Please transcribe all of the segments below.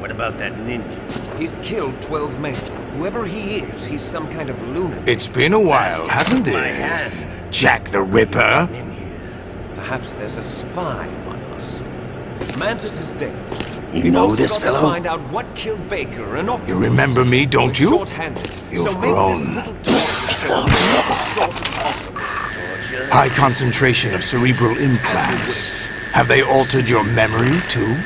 What about that ninja? He's killed 12 men. Whoever he is, he's some kind of lunatic. It's been a while, hasn't it? Jack the Ripper. Perhaps there's a spy among us. Mantis is dead. You know this fellow? Find out what killed Baker and Optimus. You remember me, don't you? You've grown. High concentration of cerebral implants. Have they altered your memory, too?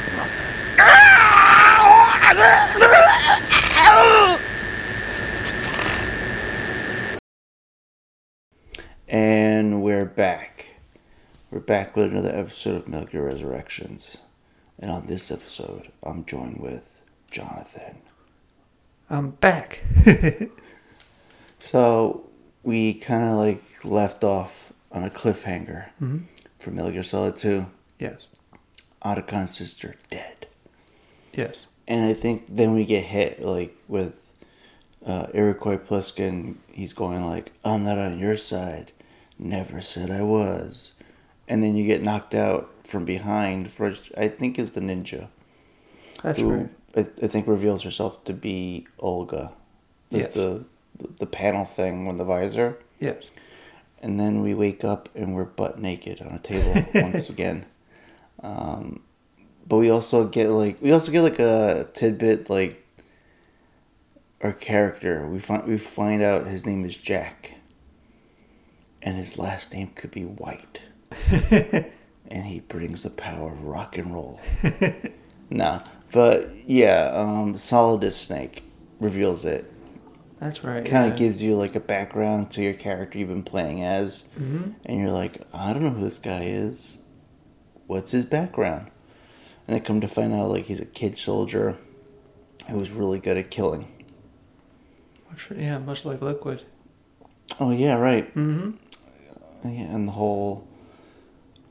And we're back. We're back with another episode of Metal Gear Resurrections. And on this episode, I'm joined with Jonathan. I'm back. So, we kind of like left off on a cliffhanger for Metal Gear Solid 2. Yes. Otacon's sister dead. Yes. And I think then we get hit like with Iroquois Pliskin. He's going like, I'm not on your side. Never said I was. And then you get knocked out from behind, which I think is the ninja. That's right. I think reveals herself to be Olga. That's yes. The panel thing on the visor. Yes. And then we wake up and we're butt naked on a table once again. But we also get like a tidbit like our character. We find out his name is Jack. And his last name could be White. And he brings the power of rock and roll. Nah, but yeah, Solidus Snake reveals it. That's right. Kind of gives you like a background to your character you've been playing as, and you're like, I don't know who this guy is. What's his background? And I come to find out like he's a kid soldier who was really good at killing. Yeah, much like Liquid. Oh yeah, right. Yeah, and the whole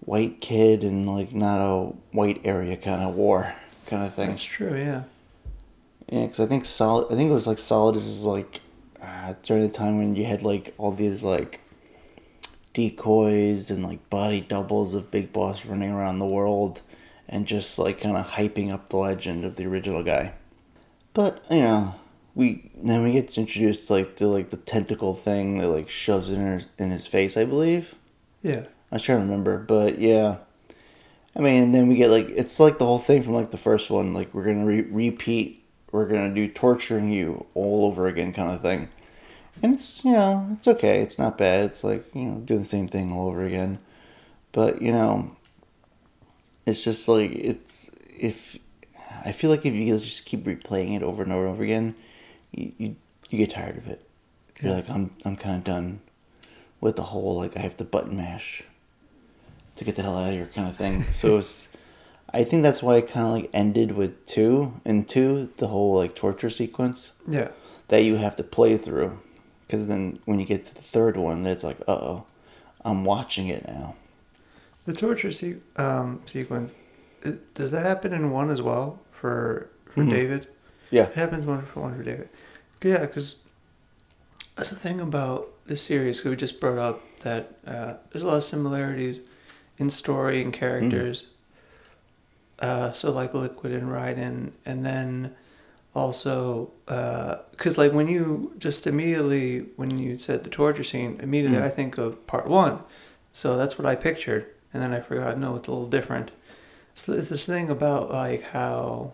white kid and like not a white area kind of war kind of thing. That's true, yeah. Yeah, because I think Solidus is like during the time when you had like all these like decoys and like body doubles of Big Boss running around the world and just like kind of hyping up the legend of the original guy. But you know, we get introduced to the tentacle thing that like shoves in his face, I believe. Yeah. I was trying to remember, but yeah. I mean, and then we get like, it's like the whole thing from like the first one, like we're going to repeat, we're going to do torturing you all over again kind of thing. And it's, you know, it's okay. It's not bad. It's like, you know, doing the same thing all over again. But, you know, it's just like, I feel like if you just keep replaying it over and over and over again, you get tired of it. Yeah. You're like, I'm kind of done with the whole, like, I have to button mash to get the hell out of here kind of thing. So it's, I think that's why it kind of like ended with two, the whole like torture sequence. Yeah. That you have to play through. Because then when you get to the third one, it's like, uh-oh, I'm watching it now. The torture sequence, does that happen in one as well for David? Yeah. It happens one for David. Yeah, because that's the thing about this series, because we just brought up that there's a lot of similarities in story and characters. So like Liquid and Raiden, and then also because like when you said the torture scene, immediately I think of part one, so that's what I pictured, and then I forgot, no, it's a little different. So it's this thing about like how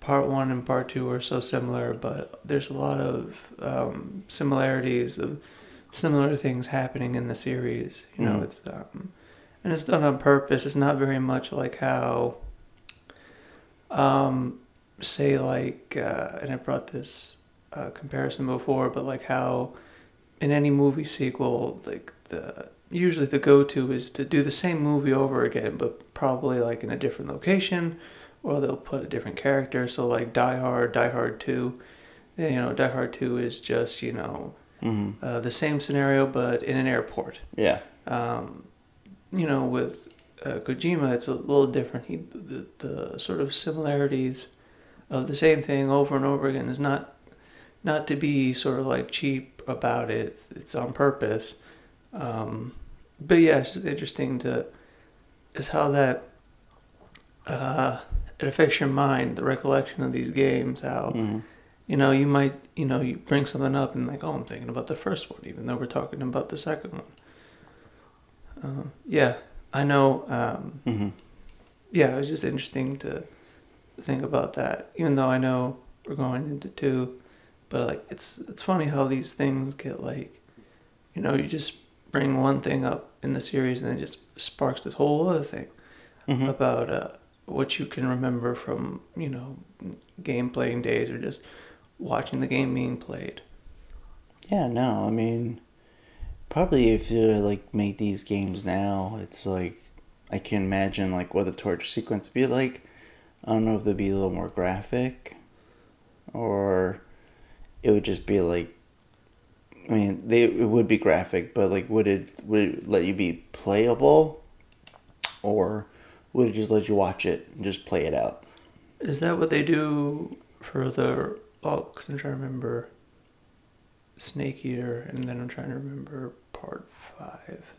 part one and part two are so similar, but there's a lot of similarities of similar things happening in the series, you know. It's and it's done on purpose. It's not very much like how, say, like, and I brought this comparison before, but like how in any movie sequel, like usually the go-to is to do the same movie over again, but probably like in a different location, or they'll put a different character. So like Die Hard 2, you know, Die Hard 2 is just, you know, the same scenario, but in an airport. Yeah. You know, with Kojima, it's a little different. The sort of similarities of the same thing over and over again is not to be sort of like cheap about it. It's on purpose. But yeah, it's just interesting is how that it affects your mind, the recollection of these games, how, you know, you might, you know, you bring something up and like, oh, I'm thinking about the first one, even though we're talking about the second one. Yeah, I know. Yeah, it was just interesting to think about that, even though I know we're going into two, but like, it's funny how these things get like, you know, you just bring one thing up in the series and it just sparks this whole other thing about what you can remember from, you know, game playing days or just watching the game being played. Yeah, no, I mean, probably if you like make these games now, it's like, I can imagine like what the torture sequence would be like. I don't know if they'd be a little more graphic or it would just be like, I mean, it would be graphic, but like, would it let you be playable, or would it just let you watch it and just play it out? Is that what they do for the? Oh, because I'm trying to remember Snake Eater, and then I'm trying to remember Part 5.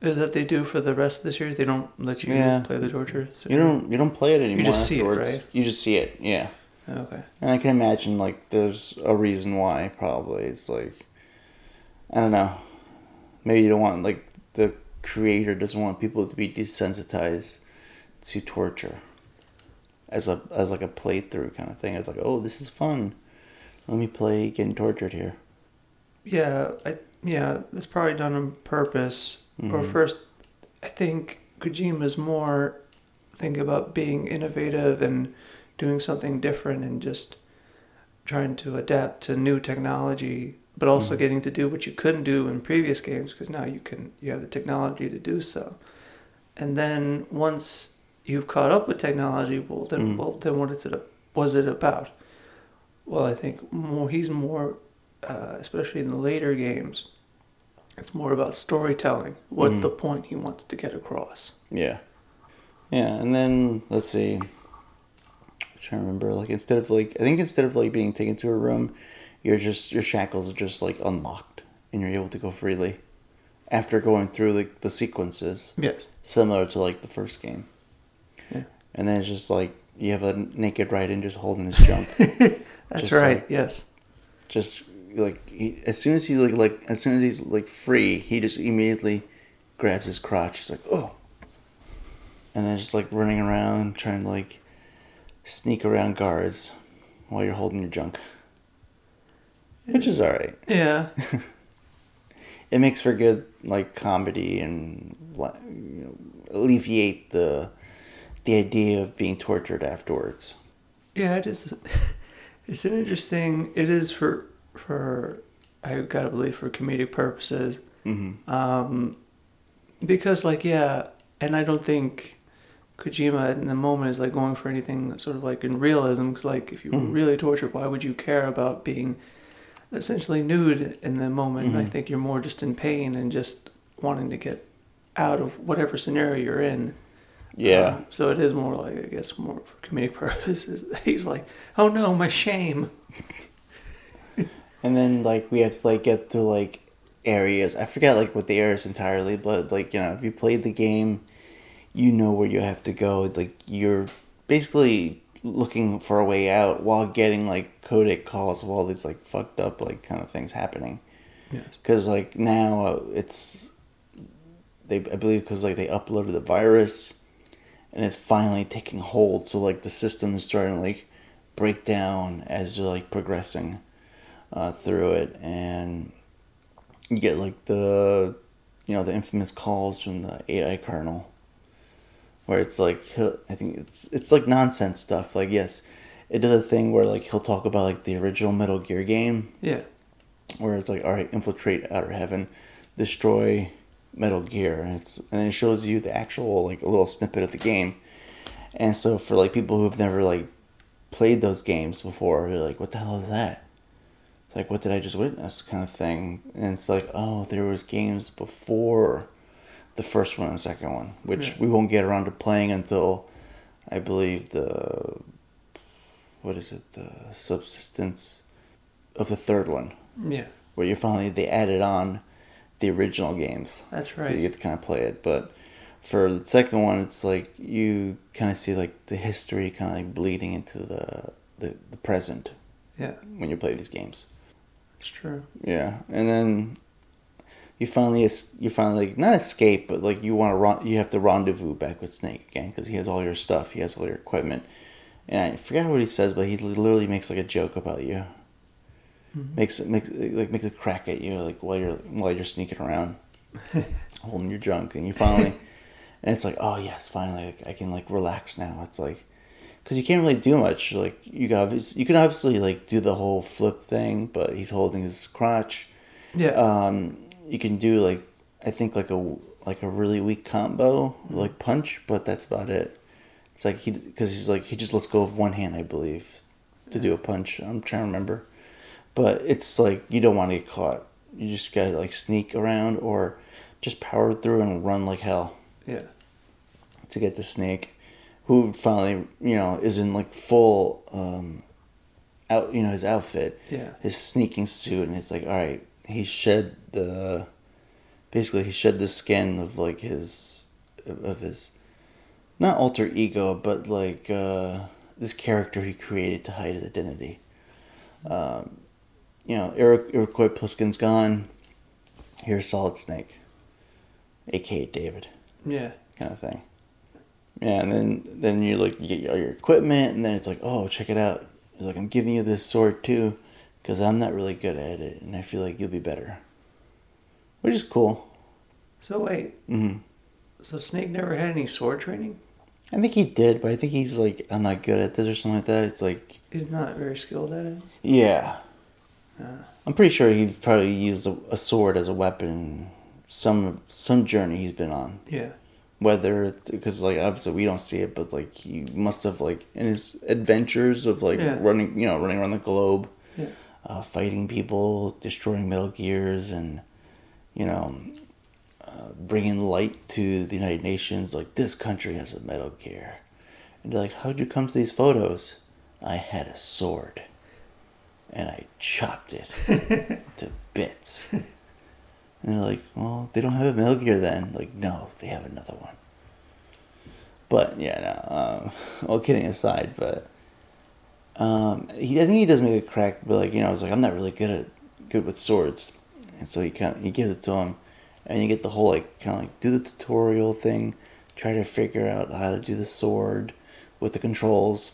Is that they do for the rest of the series? They don't let you play the torture. So you don't play it anymore. You just see afterwards. It, right? You just see it, yeah. Okay. And I can imagine, like, there's a reason why, probably. It's like, I don't know. Maybe you don't want, like, the creator doesn't want people to be desensitized to torture. As like, a playthrough kind of thing. It's like, oh, this is fun. Let me play getting tortured here. Yeah, that's probably done on purpose. Mm-hmm. Or first, I think Kojima's more thinking about being innovative and doing something different and just trying to adapt to new technology, but also getting to do what you couldn't do in previous games because now you have the technology to do so. And then once you've caught up with technology, well then what was it about? Well, I think he's more, especially in the later games, it's more about storytelling, what's the point he wants to get across. Yeah. Yeah, and then, let's see. Trying to remember, like, instead of being taken to a room, your shackles are just like unlocked and you're able to go freely after going through like the sequences. Yes, similar to like the first game. Yeah, and then it's just like you have a naked Raiden just holding his junk. That's just, right. Like, yes. Just like as soon as he's free, he just immediately grabs his crotch. He's like, oh, and then just like running around trying to like sneak around guards while you're holding your junk. Which is alright. Yeah. It makes for good, like, comedy and, you know, alleviate the idea of being tortured afterwards. Yeah, it is. It's an interesting... It is for I gotta believe, for comedic purposes. Mm-hmm. Because, like, yeah, and I don't think Kojima in the moment is like going for anything sort of like in realism, because like if you were really tortured, why would you care about being essentially nude in the moment? I think you're more just in pain and just wanting to get out of whatever scenario you're in. Yeah. So it is more like, I guess, more for comedic purposes. He's like, oh no, my shame. And then like we have to like get to like areas. I forget like what the area is entirely, but like, you know, if you played the game, you know where you have to go. Like, you're basically looking for a way out while getting, like, codec calls of all these, like, fucked up, like, kind of things happening. Yes. Because, like, now it's... I believe because, like, they uploaded the virus, and it's finally taking hold. So, like, the system is starting to, like, break down as you're, like, progressing through it. And you get, like, the, you know, the infamous calls from the AI kernel. Where it's like, I think it's like nonsense stuff. Like, yes, it does a thing where like he'll talk about like the original Metal Gear game. Yeah. Where it's like, all right, infiltrate Outer Heaven, destroy Metal Gear, and it shows you the actual like a little snippet of the game. And so for like people who have never like played those games before, they're like, what the hell is that? It's like, what did I just witness, kind of thing. And it's like, oh, there was games before the first one and the second one, which we won't get around to playing until, I believe, the Subsistence of the third one. Yeah. Where they added on the original games. That's right. So you get to kind of play it. But for the second one, it's like you kind of see like the history kind of like bleeding into the present. Yeah. When you play these games. It's true. Yeah, and then you finally like, not escape, but like you have to rendezvous back with Snake again because he has all your stuff, he has all your equipment, and I forgot what he says, but he literally makes like a joke about you. Mm-hmm. Makes a crack at you like while you're sneaking around, holding your junk, and you finally, and it's like, oh yes, finally, like, I can like relax now. It's like, because you can't really do much. Like you can obviously like do the whole flip thing, but he's holding his crotch. Yeah. You can do like, I think like a really weak combo, like punch, but that's about it. It's like he just lets go of one hand, I believe, to do a punch. I'm trying to remember, but it's like you don't want to get caught. You just gotta like sneak around or just power through and run like hell. Yeah. To get the Snake, who finally is in like full out his outfit. Yeah. His sneaking suit, and it's like, all right. He shed the skin of like his not alter ego, but like this character he created to hide his identity. Iroquois Pliskin's gone. Here's Solid Snake, aka David. Yeah. Kind of thing. Yeah, and then you like you get all your equipment, and then it's like, oh, check it out. He's like, I'm giving you this sword too. Because I'm not really good at it, and I feel like you'll be better. Which is cool. So, wait. Mm-hmm. So, Snake never had any sword training? I think he did, but I think he's like, I'm not good at this or something like that. It's like... He's not very skilled at it? Yeah. I'm pretty sure he probably used a sword as a weapon some journey he's been on. Yeah. Whether... Because, like, obviously we don't see it, but, like, he must have, like, in his adventures of, like, running around the globe... Yeah. Fighting people, destroying Metal Gears, and bringing light to the United Nations. Like, this country has a Metal Gear, and they're like, "How'd you come to these photos?" I had a sword, and I chopped it to bits. And they're like, "Well, they don't have a Metal Gear then." Like, no, they have another one. But all kidding aside, but. I think he does make a crack, but like it's like I'm not really good with swords, and so he gives it to him, and you get the whole like kind of like do the tutorial thing, try to figure out how to do the sword, with the controls.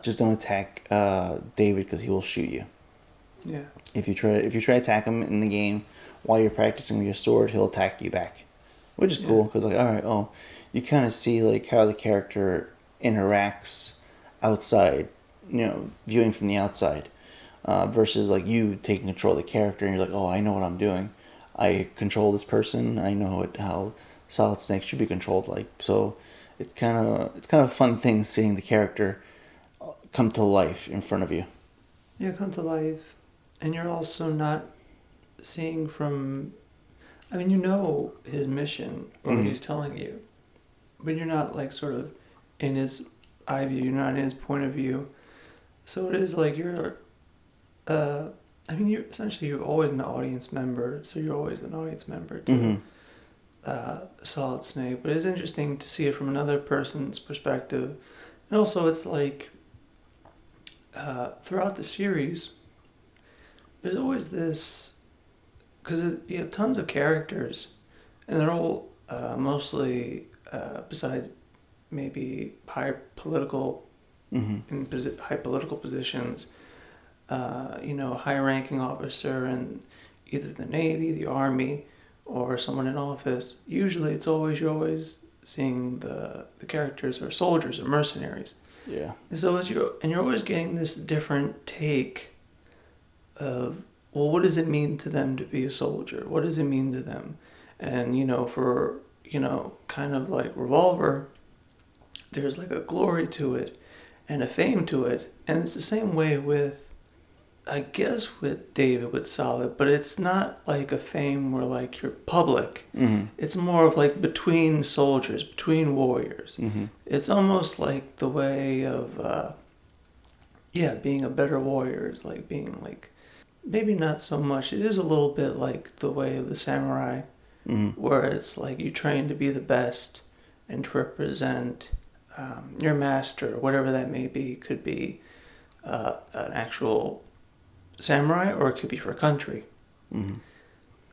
Just don't attack David because he will shoot you. Yeah. If you try to attack him in the game while you're practicing with your sword, he'll attack you back, which is cool because like all right, you kind of see like how the character interacts. Outside, viewing from the outside, versus like you taking control of the character and you're like, oh, I know what I'm doing, I control this person, I know how Solid Snake should be controlled. Like, so it's kind of a fun thing seeing the character come to life in front of you. Yeah, come to life, and you're also not seeing from, I mean, his mission or what he's telling you, but you're not like sort of in his eye view, you're not in his point of view, so it is like you're you're always an audience member, to mm-hmm. Solid Snake, but it's interesting to see it from another person's perspective. And also it's like throughout the series there's always this, because you have tons of characters and they're all mostly besides maybe high political, high political positions, high-ranking officer in either the Navy, the Army, or someone in office. Usually, you're always seeing the characters or soldiers or mercenaries. Yeah. And so you're always getting this different take of, well, what does it mean to them to be a soldier? What does it mean to them? And kind of like Revolver. There's like a glory to it and a fame to it. And it's the same way with, I guess, with David, with Solid, but it's not like a fame where like you're public. Mm-hmm. It's more of like between soldiers, between warriors. Mm-hmm. It's almost like the way of, being a better warrior is like being like, maybe not so much. It is a little bit like the way of the samurai Mm-hmm. Where it's like you train to be the best and to represent your master, whatever that may be. It could be an actual samurai, or it could be for a country. Mm-hmm.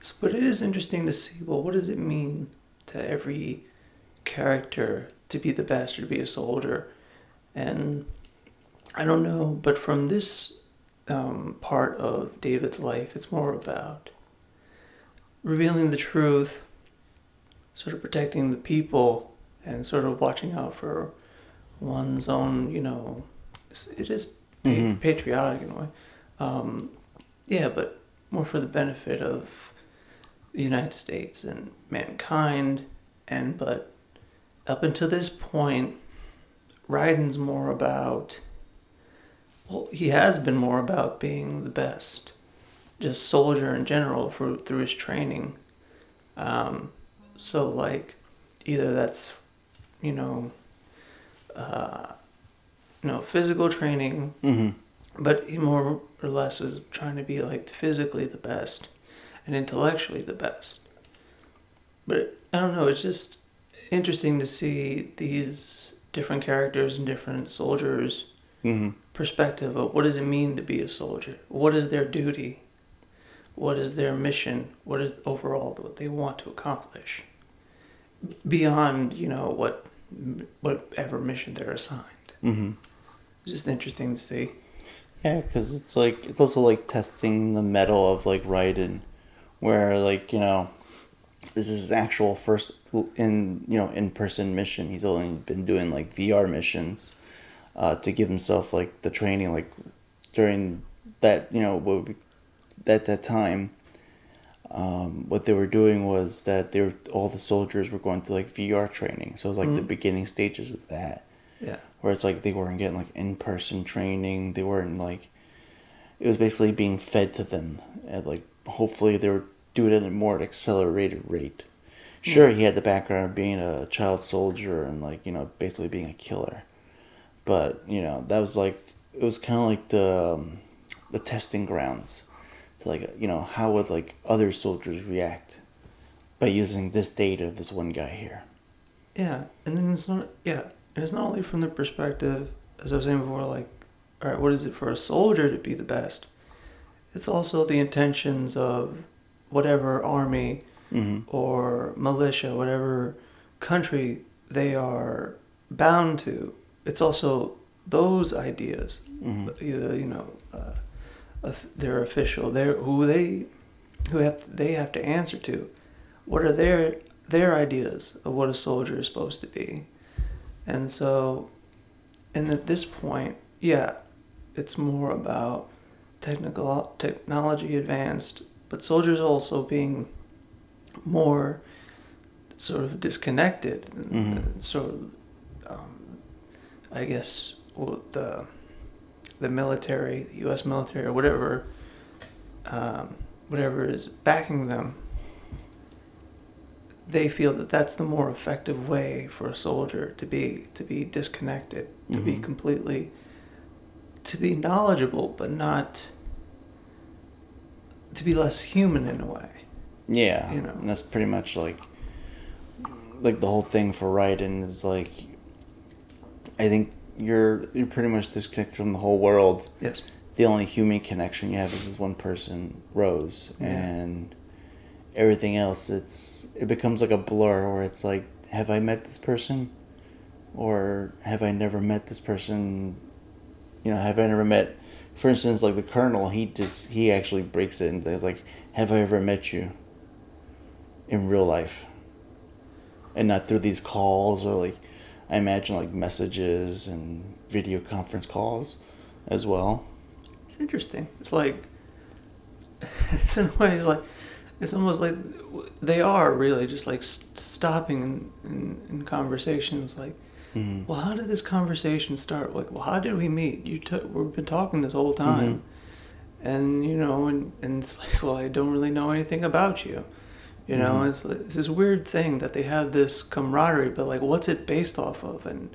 So, but it is interesting to see, well, what does it mean to every character to be the best or to be a soldier? And I don't know, but from this part of David's life, it's more about revealing the truth, sort of protecting the people, and sort of watching out for one's own, you know, it is patriotic in a way. Yeah, but more for the benefit of the United States and mankind. And but up until this point, Raiden's more about, well, he has been more about being the best, just soldier in general through his training. So like either that's, physical training, but he more or less is trying to be like physically the best and intellectually the best. But I don't know, it's just interesting to see these different characters and different soldiers' perspective of what does it mean to be a soldier? What is their duty? What is their mission? What is overall what they want to accomplish beyond, whatever mission they're assigned. Mm-hmm. It's just interesting to see. Yeah, because it's like, it's also like testing the mettle of like Raiden, where like, this is his actual first in-person mission. He's only been doing like VR missions to give himself like the training, like during that, at that time, what they were doing was that all the soldiers were going through like VR training. So it was like the beginning stages of that. Yeah. Where it's like they weren't getting like in-person training. They weren't like, it was basically being fed to them. And like hopefully they were doing it at more an accelerated rate. Sure, he had the background of being a child soldier and like, basically being a killer. But, that was like, it was kind of like the testing grounds. So like, how would like other soldiers react by using this data of this one guy here? Yeah, and then it's not only from the perspective, as I was saying before, like, all right, what is it for a soldier to be the best? It's also the intentions of whatever army or militia, whatever country they are bound to. It's also those ideas, either, their official, they have to answer to. What are their ideas of what a soldier is supposed to be? And so, and at this point, yeah, it's more about technology advanced, but soldiers also being more sort of disconnected. And sort of, I guess, the military, the U.S. military, or whatever is backing them. They feel that that's the more effective way for a soldier to be disconnected, to be completely, to be knowledgeable, but not, to be less human in a way. Yeah, and that's pretty much like the whole thing for Raiden is like, I think you're pretty much disconnected from the whole world. Yes. The only human connection you have is this one person, Rose, and everything else, it becomes like a blur where it's like, have I met this person? Or have I never met this person? Have I never met, for instance, like the colonel, he actually breaks it into like, have I ever met you in real life? And not through these calls or like, I imagine like messages and video conference calls as well. It's interesting. It's like, it's in a way, it's like, it's almost like they are really just like stopping in conversations. Like, well, how did this conversation start? Like, well, how did we meet? We've been talking this whole time, and and it's like, well, I don't really know anything about you. It's like, it's this weird thing that they have this camaraderie, but like, what's it based off of, and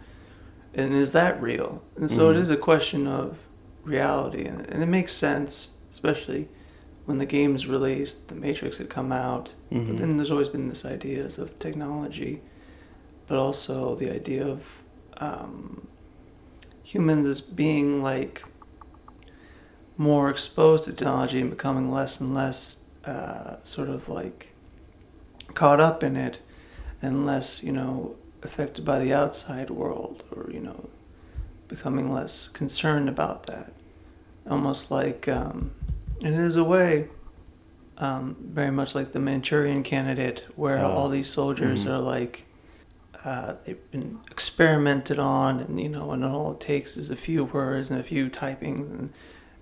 is that real? And so it is a question of reality, and it makes sense, especially when the games released, the Matrix had come out. Mm-hmm. But then there's always been this ideas of technology, but also the idea of humans as being like more exposed to technology and becoming less and less sort of like caught up in it and less, you know, affected by the outside world, or, you know, becoming less concerned about that. Almost like, and it is a way, very much like the Manchurian Candidate, where all these soldiers mm-hmm. are like, they've been experimented on, and, you know, and all it takes is a few words and a few typings,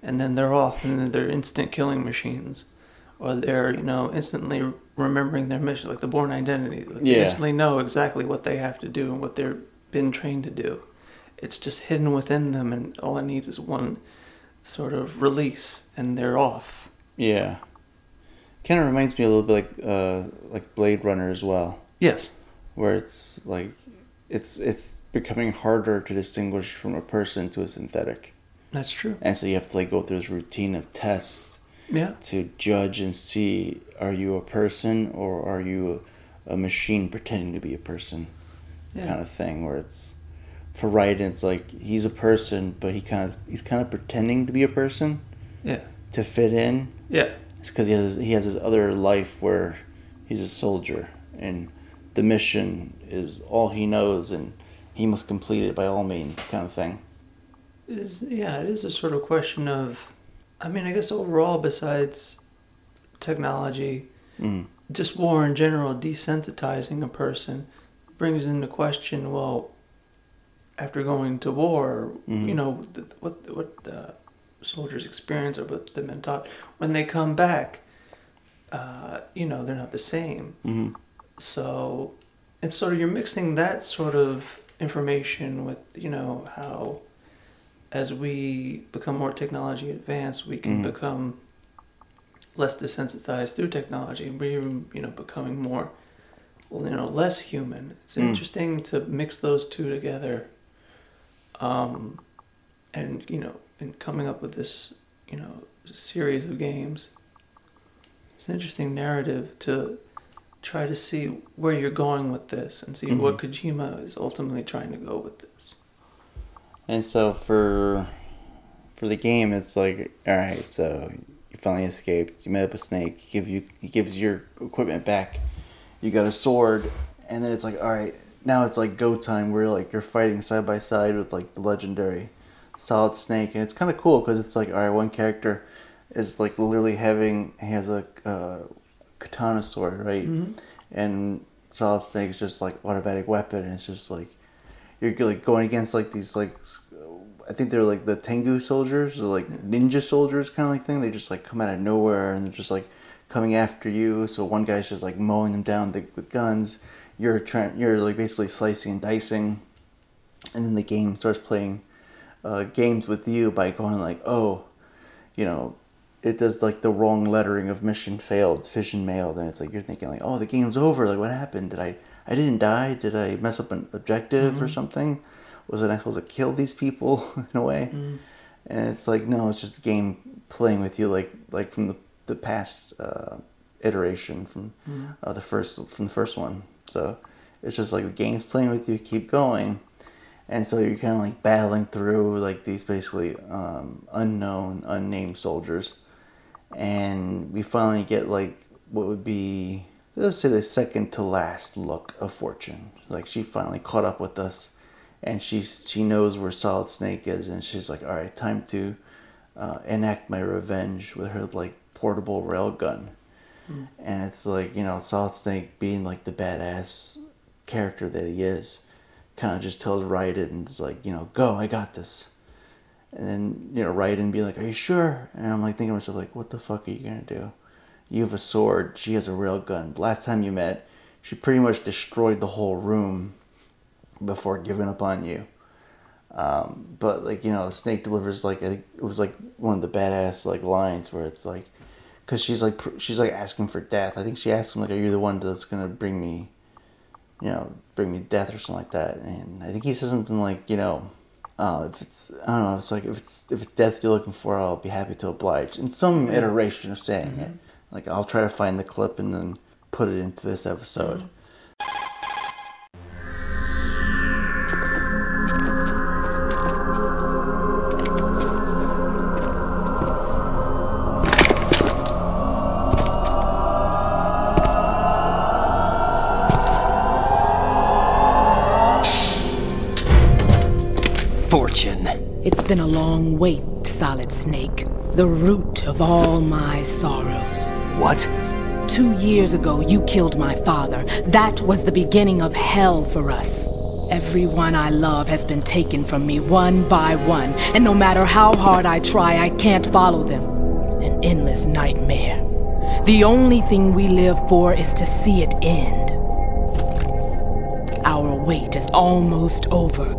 and then they're off, and then they're instant killing machines, or they're, you know, instantly remembering their mission, like the Bourne Identity. Like they instantly know exactly what they have to do and what they've been trained to do. It's just hidden within them, and all it needs is one sort of release, and they're off. Yeah. Kind of reminds me a little bit like Blade Runner as well. Yes. Where it's like, it's becoming harder to distinguish from a person to a synthetic. That's true. And so you have to like go through this routine of tests to judge and see, are you a person or are you a machine pretending to be a person kind of thing, where it's, for Raiden, it's like he's a person, but he's kind of pretending to be a person to fit in. Yeah. It's because he has his other life where he's a soldier and the mission is all he knows and he must complete it by all means kind of thing. It is a sort of question of, I mean, I guess overall, besides technology, just war in general, desensitizing a person brings into question, well, after going to war, you know, what soldiers experience or what they've been taught, when they come back, you know, they're not the same. Mm-hmm. So it's sort of, you're mixing that sort of information with, you know, how as we become more technology advanced, we can become less desensitized through technology, and we're even, you know, becoming more, you know, less human. It's interesting to mix those two together, and, you know, and coming up with this, you know, series of games. It's an interesting narrative to try to see where you're going with this and see what Kojima is ultimately trying to go with this. And so for the game, it's like, all right, so you finally escaped. You met up with Snake. He gives your equipment back. You got a sword, and then it's like, all right, now it's like go time. Where like you're fighting side by side with like the legendary Solid Snake, and it's kind of cool because it's like, all right, one character is like literally he has a katana sword, right? Mm-hmm. And Solid Snake's just like automatic weapon, and it's just like you're like going against like these like, I think they're like the Tengu soldiers or like ninja soldiers kind of like thing. They just like come out of nowhere and they're just like coming after you. So one guy's just like mowing them down with guns. You're like basically slicing and dicing, and then the game starts playing games with you by going like, oh, you know, it does like the wrong lettering of mission failed, fission mailed, and it's like you're thinking like, oh, the game's over. Like, what happened? Did I didn't die? Did I mess up an objective or something? Was I supposed to kill these people in a way? Mm-hmm. And it's like, no, it's just the game playing with you like from the past iteration from the first one. So it's just like the game's playing with you, keep going, and so you're kind of like battling through like these basically unnamed soldiers, and we finally get like what would be, let's say, the second to last look of Fortune. Like she finally caught up with us, and she knows where Solid Snake is, and she's like, all right, time to enact my revenge with her like portable railgun. And it's like, you know, Solid Snake being like the badass character that he is, kind of just tells Raiden, and it's like, you know, go, I got this. And then, you know, Raiden be like, are you sure? And I'm like thinking to myself like, what the fuck are you gonna do? You have a sword, she has a railgun. Last time you met, she pretty much destroyed the whole room before giving up on you. But like, you know, Snake delivers like, I think it was like one of the badass like lines where it's like, because she's like asking for death. I think she asked him like, are you the one that's going to bring me death or something like that? And I think he says something like, you know, If it's death you're looking for, I'll be happy to oblige. In some iteration of saying it. Like, I'll try to find the clip and then put it into this episode. Mm-hmm. It's been a long wait, Solid Snake. The root of all my sorrows. What? 2 years ago, you killed my father. That was the beginning of hell for us. Everyone I love has been taken from me one by one, and no matter how hard I try, I can't follow them. An endless nightmare. The only thing we live for is to see it end. Our wait is almost over.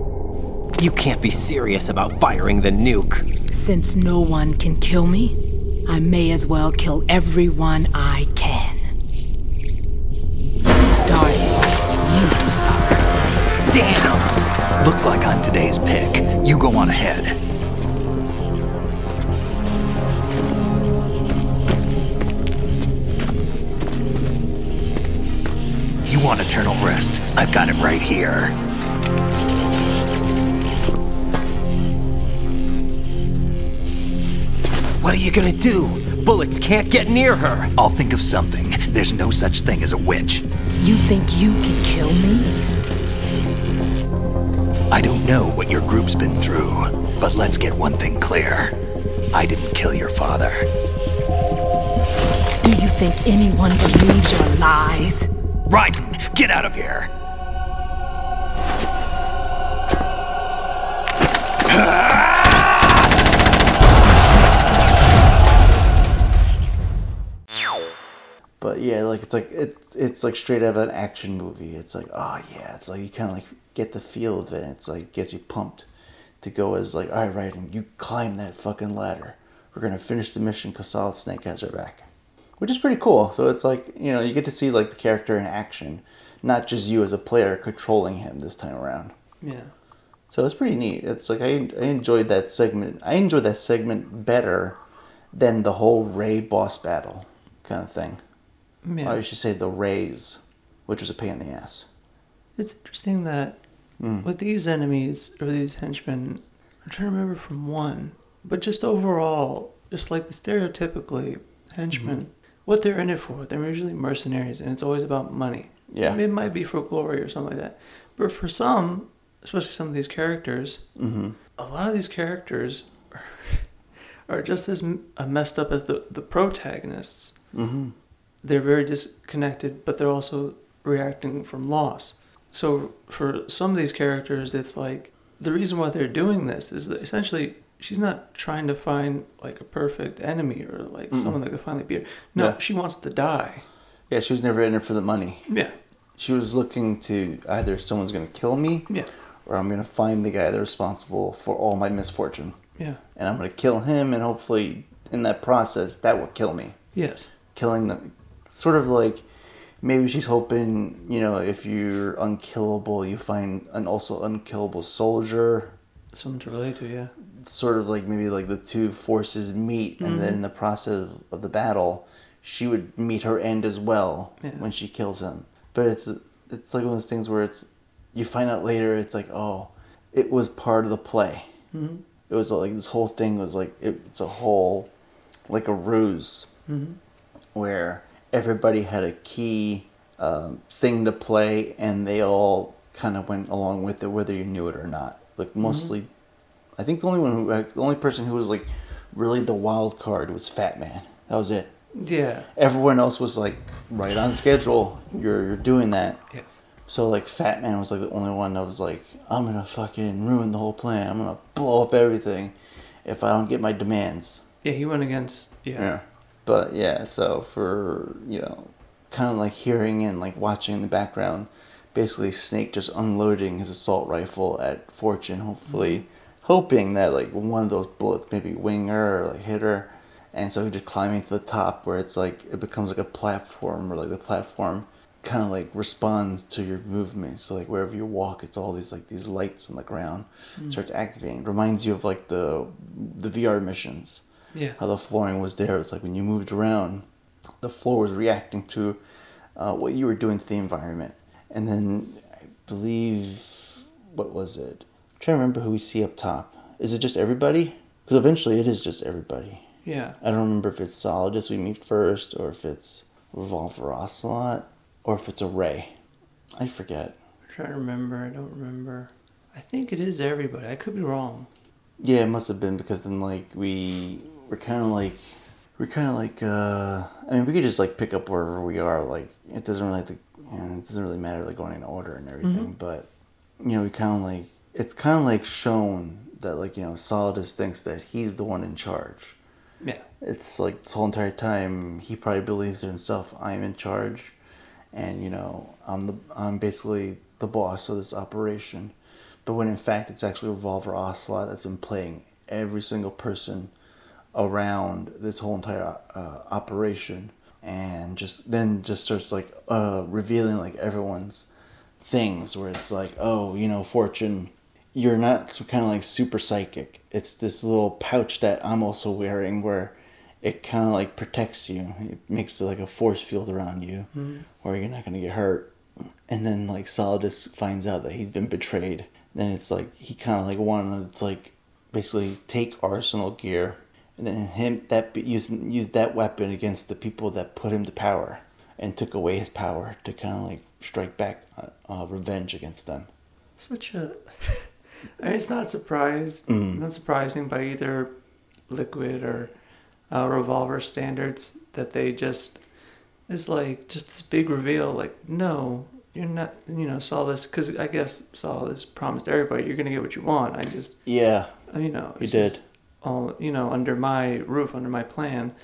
You can't be serious about firing the nuke. Since no one can kill me, I may as well kill everyone I can. Starting with you, Solid Snake. Damn! Looks like I'm today's pick. You go on ahead. You want eternal rest? I've got it right here. What are you gonna do? Bullets can't get near her. I'll think of something. There's no such thing as a witch. You think you can kill me? I don't know what your group's been through, but let's get one thing clear. I didn't kill your father. Do you think anyone believes your lies? Raiden, get out of here! But yeah, it's like straight out of an action movie. It's like, oh yeah, it's like you kind of like get the feel of it. It's like gets you pumped to go as like, all right, Raiden, you climb that fucking ladder. We're gonna finish the mission because Solid Snake has her back, which is pretty cool. So it's like, you know, you get to see like the character in action, not just you as a player controlling him this time around. Yeah. So it's pretty neat. It's like I enjoyed that segment. I enjoyed that segment better than the whole Ray boss battle kind of thing. Yeah. Or you should say the Rays, which was a pain in the ass. It's interesting that with these enemies, or these henchmen, I'm trying to remember from one, but just overall, just like the stereotypically henchmen, what they're in it for, they're usually mercenaries, and it's always about money. Yeah. I mean, it might be for glory or something like that. But for some, especially some of these characters, a lot of these characters are just as messed up as the protagonists. Mm-hmm. They're very disconnected, but they're also reacting from loss. So for some of these characters, it's like, the reason why they're doing this is that essentially, she's not trying to find like a perfect enemy or like someone that could finally beat her. No, yeah. She wants to die. Yeah, she was never in it for the money. Yeah. She was looking to either someone's going to kill me, or I'm going to find the guy that's responsible for all my misfortune. Yeah. And I'm going to kill him, and hopefully in that process, that will kill me. Yes. Killing them. Sort of like, maybe she's hoping, you know, if you're unkillable, you find an also unkillable soldier. Someone to relate to, yeah. Sort of like maybe like the two forces meet, and then in the process of the battle, she would meet her end as well when she kills him. But it's like one of those things where it's, you find out later, it's like, oh, it was part of the play. Mm-hmm. It was like this whole thing was like, it's a whole, like a ruse where everybody had a key thing to play, and they all kind of went along with it, whether you knew it or not. Like mostly, I think the only person who was like really the wild card was Fat Man. That was it. Yeah. Everyone else was like right on schedule. You're doing that. Yeah. So like Fat Man was like the only one that was like, I'm gonna fucking ruin the whole plan. I'm gonna blow up everything if I don't get my demands. Yeah, he went against. Yeah. But yeah, so for, you know, kind of like hearing and like watching in the background, basically Snake just unloading his assault rifle at Fortune, hopefully, hoping that like one of those bullets maybe wing her or like hit her. And so he just climbing to the top where it's like, it becomes like a platform, or like the platform kind of like responds to your movement. So like wherever you walk, it's all these like these lights on the ground starts activating. It reminds you of like the VR missions. Yeah. How the flooring was there. It's like when you moved around, the floor was reacting to what you were doing to the environment. And then I believe, what was it? I'm trying to remember who we see up top. Is it just everybody? Because eventually it is just everybody. Yeah. I don't remember if it's Solidus we meet first or if it's Revolver Ocelot. Or if it's a Ray. I forget. I'm trying to remember. I don't remember. I think it is everybody. I could be wrong. Yeah, it must have been because then, like, we're kind of like, I mean, we could just, like, pick up wherever we are. Like, it doesn't really have to, you know, it doesn't really matter, like, going in order and everything. Mm-hmm. But, you know, we kind of, like, it's kind of, like, shown that, like, you know, Solidus thinks that he's the one in charge. Yeah. It's, like, this whole entire time, he probably believes to himself, I'm in charge. And, you know, I'm basically the boss of this operation. But when in fact it's actually Revolver Ocelot that's been playing every single person around this whole entire operation. And just starts, like, revealing, like, everyone's things. Where it's like, oh, you know, Fortune, you're not some kind of, like, super psychic. It's this little pouch that I'm also wearing where it kind of, like, protects you. It makes, like, a force field around you where you're not going to get hurt. And then, like, Solidus finds out that he's been betrayed. Then it's, like, he kind of, like, wanted to, like, basically take Arsenal Gear and then use that weapon against the people that put him to power and took away his power to kind of, like, strike back revenge against them. Such a... I mean, it's not surprised. Mm. Not surprising by either Liquid or... Revolver standards that they just, it's like just this big reveal, like, no, you're not, you know, Solidus, because I guess Solidus promised everybody you're gonna get what you want. I just, yeah, you know, you did all, you know, under my roof, under my plan.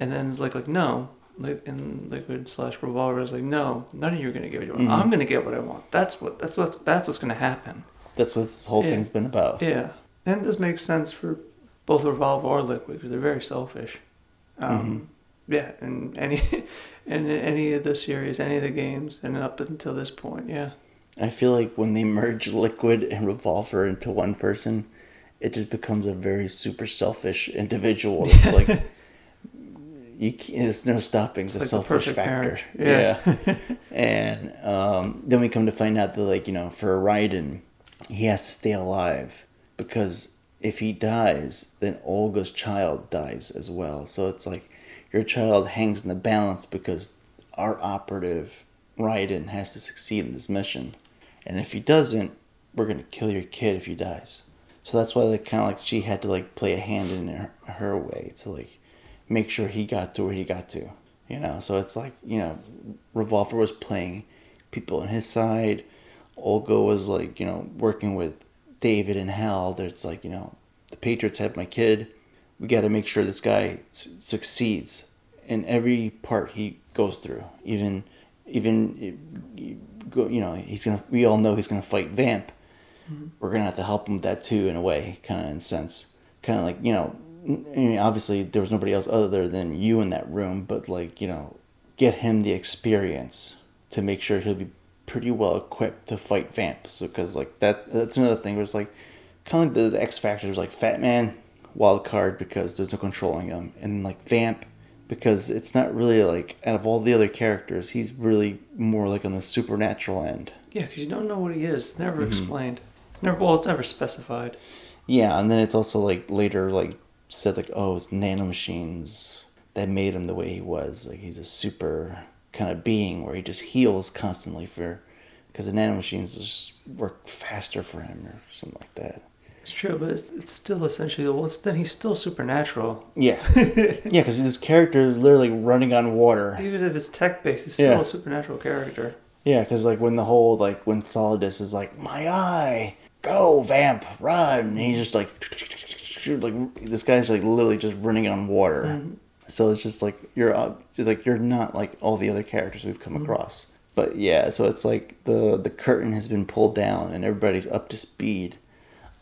And then it's like no, and Liquid / Revolver is like, no, none of you are gonna get what you want. I'm gonna get what I want. That's what's gonna happen. That's what this whole thing's been about. Yeah, and this makes sense for both Revolver or Liquid, because they're very selfish. Yeah, and any of the series, any of the games, and up until this point, yeah. I feel like when they merge Liquid and Revolver into one person, it just becomes a very super selfish individual. It's like, you can't, there's no stopping the like selfish the factor. Parent. Yeah. And then we come to find out that, like, you know, for Raiden, he has to stay alive because... if he dies, then Olga's child dies as well. So it's like your child hangs in the balance because our operative, Raiden, has to succeed in this mission. And if he doesn't, we're going to kill your kid if he dies. So that's why, like, kind of like she had to, like, play a hand in her way to, like, make sure he got to where he got to. You know, so it's like, you know, Revolver was playing people on his side. Olga was, like, you know, working with David and Hal. It's like, you know, the Patriots have my kid. We got to make sure this guy succeeds in every part he goes through. Even you know, he's gonna. We all know he's gonna fight Vamp. Mm-hmm. We're gonna have to help him with that too, in a way, kind of in a sense, kind of like, you know. I mean, obviously there was nobody else other than you in that room, but, like, you know, get him the experience to make sure he'll be pretty well equipped to fight Vamp. So, because, like, that's another thing where it's like kind of the X Factor is like Fat Man, wild card, because there's no controlling him, and, like, Vamp, because it's not really, like, out of all the other characters, he's really more like on the supernatural end. Yeah, because you don't know what he is. It's never explained. It's never specified. Yeah, and then it's also, like, later, like, said, like, oh, it's nanomachines that made him the way he was. Like, he's a super kind of being where he just heals constantly because the nanomachines just work faster for him or something like that. It's true, but it's still essentially, then he's still supernatural. Yeah. Yeah, because this character is literally running on water. Even if it's tech-based, it's still a supernatural character. Yeah, because, like, when Solidus is like, my eye, go, Vamp, run, and he's just like this guy's, like, literally just running on water. Mm-hmm. So it's just like you're not like all the other characters we've come across. But yeah, so it's like the curtain has been pulled down and everybody's up to speed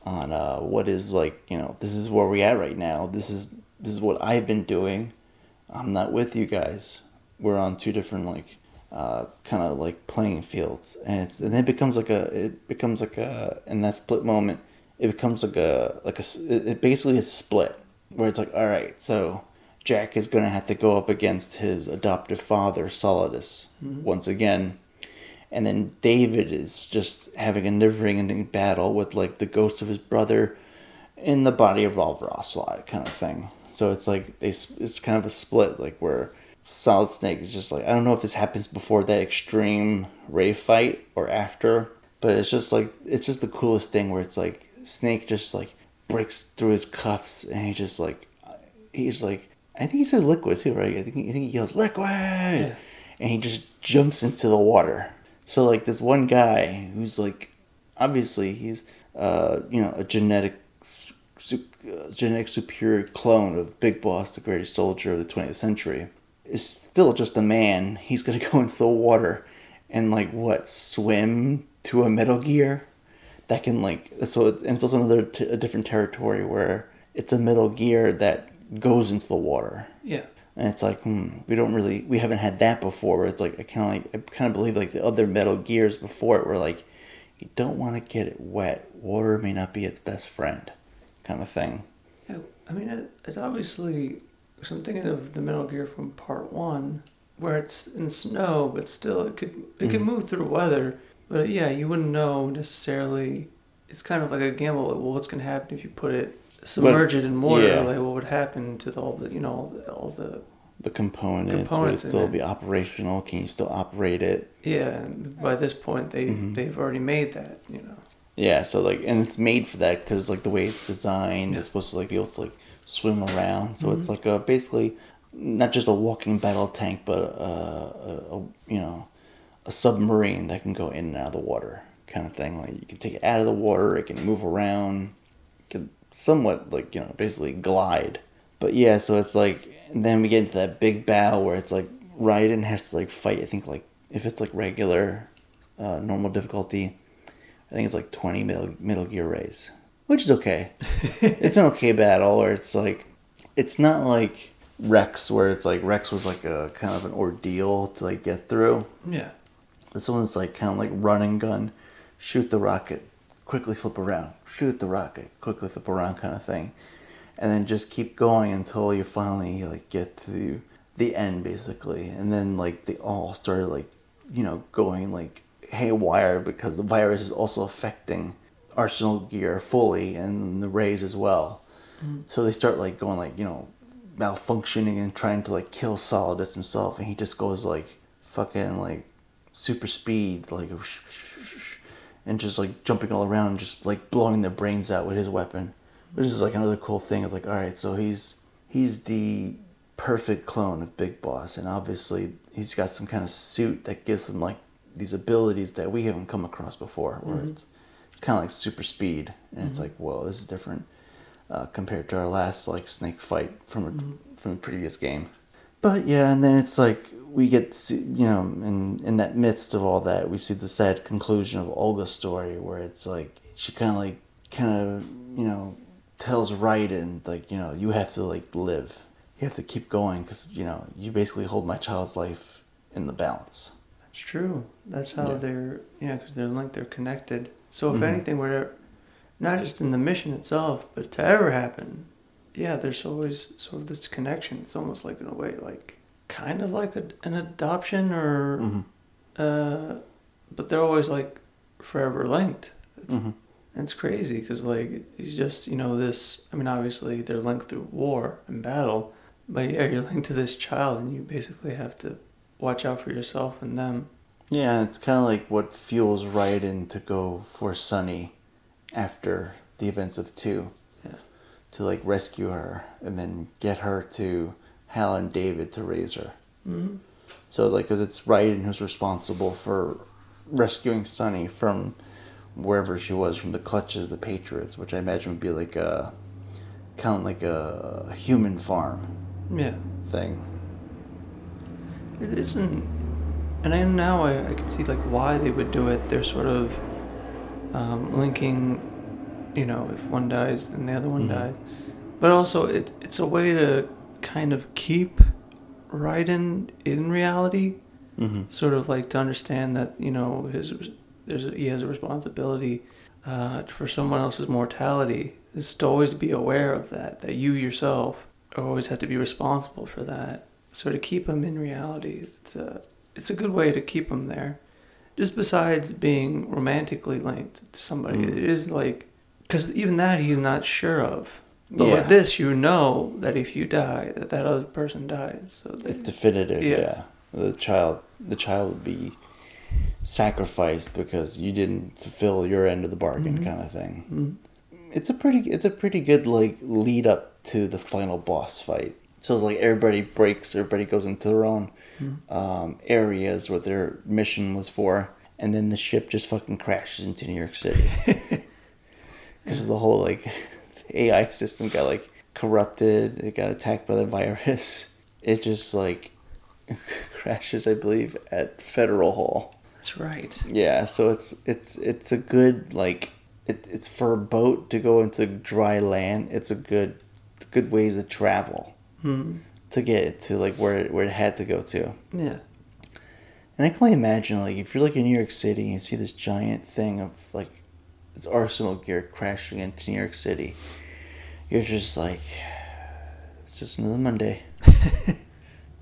on what is, like, you know, this is where we're at right now. This is what I've been doing. I'm not with you guys. We're on two different, like, kind of like playing fields, and it becomes like a in that split moment it becomes it basically is split where it's like, all right, so Jack is gonna have to go up against his adoptive father Solidus once again, and then David is just having a never-ending battle with like the ghost of his brother in the body of Revolver Ocelot kind of thing. So it's like it's kind of a split like where Solid Snake is just like, I don't know if this happens before that extreme Ray fight or after, but it's just like, it's just the coolest thing where it's like Snake just like breaks through his cuffs and he just like, he's like, I think he says liquid too, right? I think he yells liquid, yeah. And he just jumps into the water. So like this one guy who's like, obviously he's a genetic superior clone of Big Boss, the greatest soldier of the 20th century. Is still just a man. He's gonna go into the water and like swim to a Metal Gear that can like, so and it's also a different territory where it's a Metal Gear that goes into the water. Yeah, and it's like we haven't had that before. Where it's like I kind of believe like the other Metal Gears before it were like, you don't want to get it wet. Water may not be its best friend, kind of thing. Yeah, I mean it's obviously. So I'm thinking of the Metal Gear from Part 1, where it's in snow, but still it could move through weather. But yeah, you wouldn't know necessarily. It's kind of like a gamble. Like, well, what's going to happen if you submerge it in water? Yeah. Like, what would happen to all the components? Would it still be operational? Can you still operate it? Yeah. And by this point, they've already made that. You know. Yeah. So like, and it's made for that because like the way it's designed, it's supposed to like be able to like. Swim around, so it's like a basically not just a walking battle tank, but a submarine that can go in and out of the water kind of thing. Like you can take it out of the water, it can move around, it can somewhat like basically glide. But yeah, so it's like then we get into that big battle where it's like Raiden has to like fight. I think like if it's like regular, normal difficulty, I think it's like 20 Metal Gear Rays. Which is okay. It's an okay battle, or it's like, it's not like Rex, where it's like Rex was like a kind of an ordeal to like get through. Yeah. This one's like kind of like run and gun, shoot the rocket, quickly flip around, shoot the rocket, quickly flip around kind of thing, and then just keep going until you finally like get to the end basically, and then like they all started like going like haywire because the virus is also affecting. Arsenal Gear fully and the Rays as well. So they start like going like malfunctioning and trying to like kill Solidus himself, and he just goes like fucking like super speed like and just like jumping all around and just like blowing their brains out with his weapon, which is like another cool thing. It's like, all right, so he's the perfect clone of Big Boss, and obviously he's got some kind of suit that gives him like these abilities that we haven't come across before, where it's kind of like super speed, and it's like, well, this is different compared to our last like snake fight from the previous game. But yeah, and then it's like we get to see, in that midst of all that, we see the sad conclusion of Olga's story, where it's like she kind of tells Raiden like, you have to like live, you have to keep going, because you basically hold my child's life in the balance. That's true. That's how because they're linked, they're connected. So if anything were to, not just in the mission itself, but to ever happen, yeah, there's always sort of this connection. It's almost like in a way, like kind of like an adoption, or, but they're always like forever linked. It's crazy because like it's just this. I mean, obviously they're linked through war and battle, but yeah, you're linked to this child, and you basically have to watch out for yourself and them. Yeah, it's kind of like what fuels Raiden to go for Sunny after the events of 2. Yeah. To like rescue her and then get her to Hal and David to raise her. Mm-hmm. So like, because it's Raiden who's responsible for rescuing Sunny from wherever she was, from the clutches of the Patriots, which I imagine would be like a kind of like a human farm. Yeah. Thing. It isn't. And I can see like why they would do it. They're sort of linking, if one dies, then the other one dies. But also, it's a way to kind of keep Raiden in reality. mm-hmm. sort of like to understand that, you know, he has a responsibility for someone else's mortality, is to always be aware of that you yourself always have to be responsible for that. So to keep him in reality, it's a good way to keep him there. Just besides being romantically linked to somebody, mm-hmm. it is like, because even that he's not sure of. But with this, you know that if you die, that other person dies. So it's definitive. Yeah, the child would be sacrificed because you didn't fulfill your end of the bargain, mm-hmm. kind of thing. Mm-hmm. It's a pretty good like lead up to the final boss fight. So it's like everybody goes into their own areas what their mission was for, and then the ship just fucking crashes into New York City because of the whole like. AI system got like corrupted. It got attacked by the virus. It just like crashes, I believe, at Federal Hall. That's right. Yeah, so it's a good like it's for a boat to go into dry land. It's a good ways of travel to get it to like where it had to go to. Yeah. And I can only imagine like if you're like in New York City and you see this giant thing of like. It's Arsenal Gear crashing into New York City. You're just like, it's just another Monday.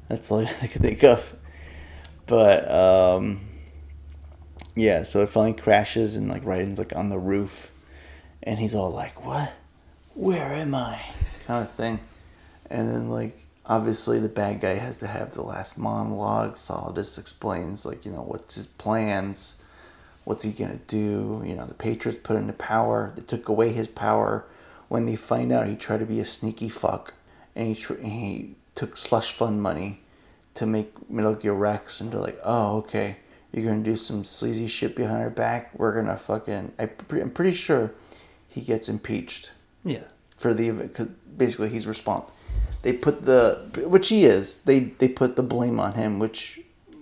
That's all I could think of. But, yeah, so it finally crashes and, like, Raiden's, like, on the roof. And he's all like, what? Where am I? Kind of thing. And then, like, obviously the bad guy has to have the last monologue. Solidus explains, like, you know, what's his plans. What's he going to do? You know, the Patriots put him to power. They took away his power. When they find out he tried to be a sneaky fuck. And he took slush fund money to make Metal Gear Rex. And they're like, oh, okay. You're going to do some sleazy shit behind our back? We're going to fucking... I'm pretty sure he gets impeached. Yeah. For the event. Because basically he's responsible. They put the... Which he is. They put the blame on him. Which,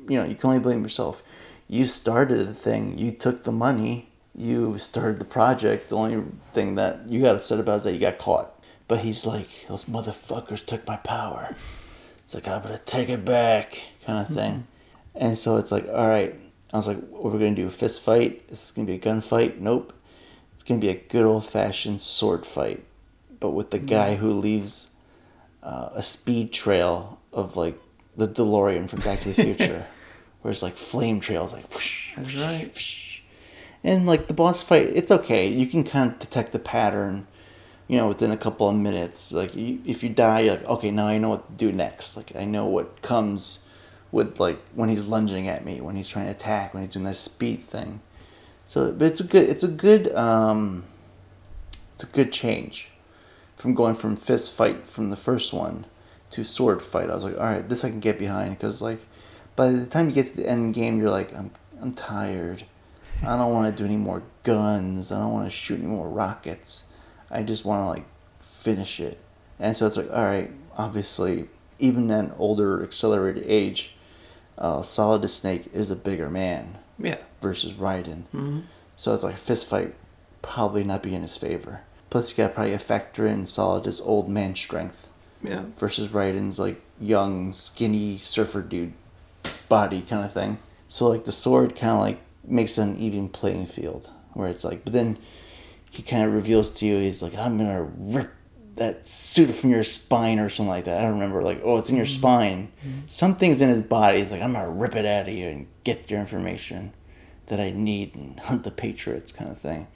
you know, you can only blame yourself. You started the thing. You took the money. You started the project. The only thing that you got upset about is that you got caught. But he's like, those motherfuckers took my power. It's like, I'm going to take it back kind of thing. And so it's like, all right. I was like, what are we going to do? A fist fight? Is this going to be a gunfight? Nope. It's going to be a good old-fashioned sword fight. But with the guy who leaves a speed trail of, like, the DeLorean from Back to the Future. Where it's like flame trails, like whoosh, whoosh, whoosh. And like the boss fight, it's okay. You can kind of detect the pattern, you know, within a couple of minutes. Like if you die, you're like, okay, now I know what to do next. Like I know what comes with like when he's lunging at me, when he's trying to attack, when he's doing that speed thing. So, but it's a good change from going from fist fight from the first one to sword fight. I was like, all right, this I can get behind because like. By the time you get to the end game, you're like, I'm tired. I don't want to do any more guns. I don't want to shoot any more rockets. I just want to, like, finish it. And so it's like, all right, obviously, even at an older, accelerated age, Solidus Snake is a bigger man versus Raiden. Mm-hmm. So it's like a fist fight probably not be in his favor. Plus, you got to probably factor in Solidus' old man strength versus Raiden's, like, young, skinny surfer dude. Body kind of thing. So like the sword kind of like makes an even playing field where it's like, but then he kind of reveals to you, he's like, I'm gonna rip that suit from your spine or something like that. I don't remember, like, oh, it's in your spine. Something's in his body. He's like, I'm gonna rip it out of you and get your information that I need and hunt the Patriots kind of thing.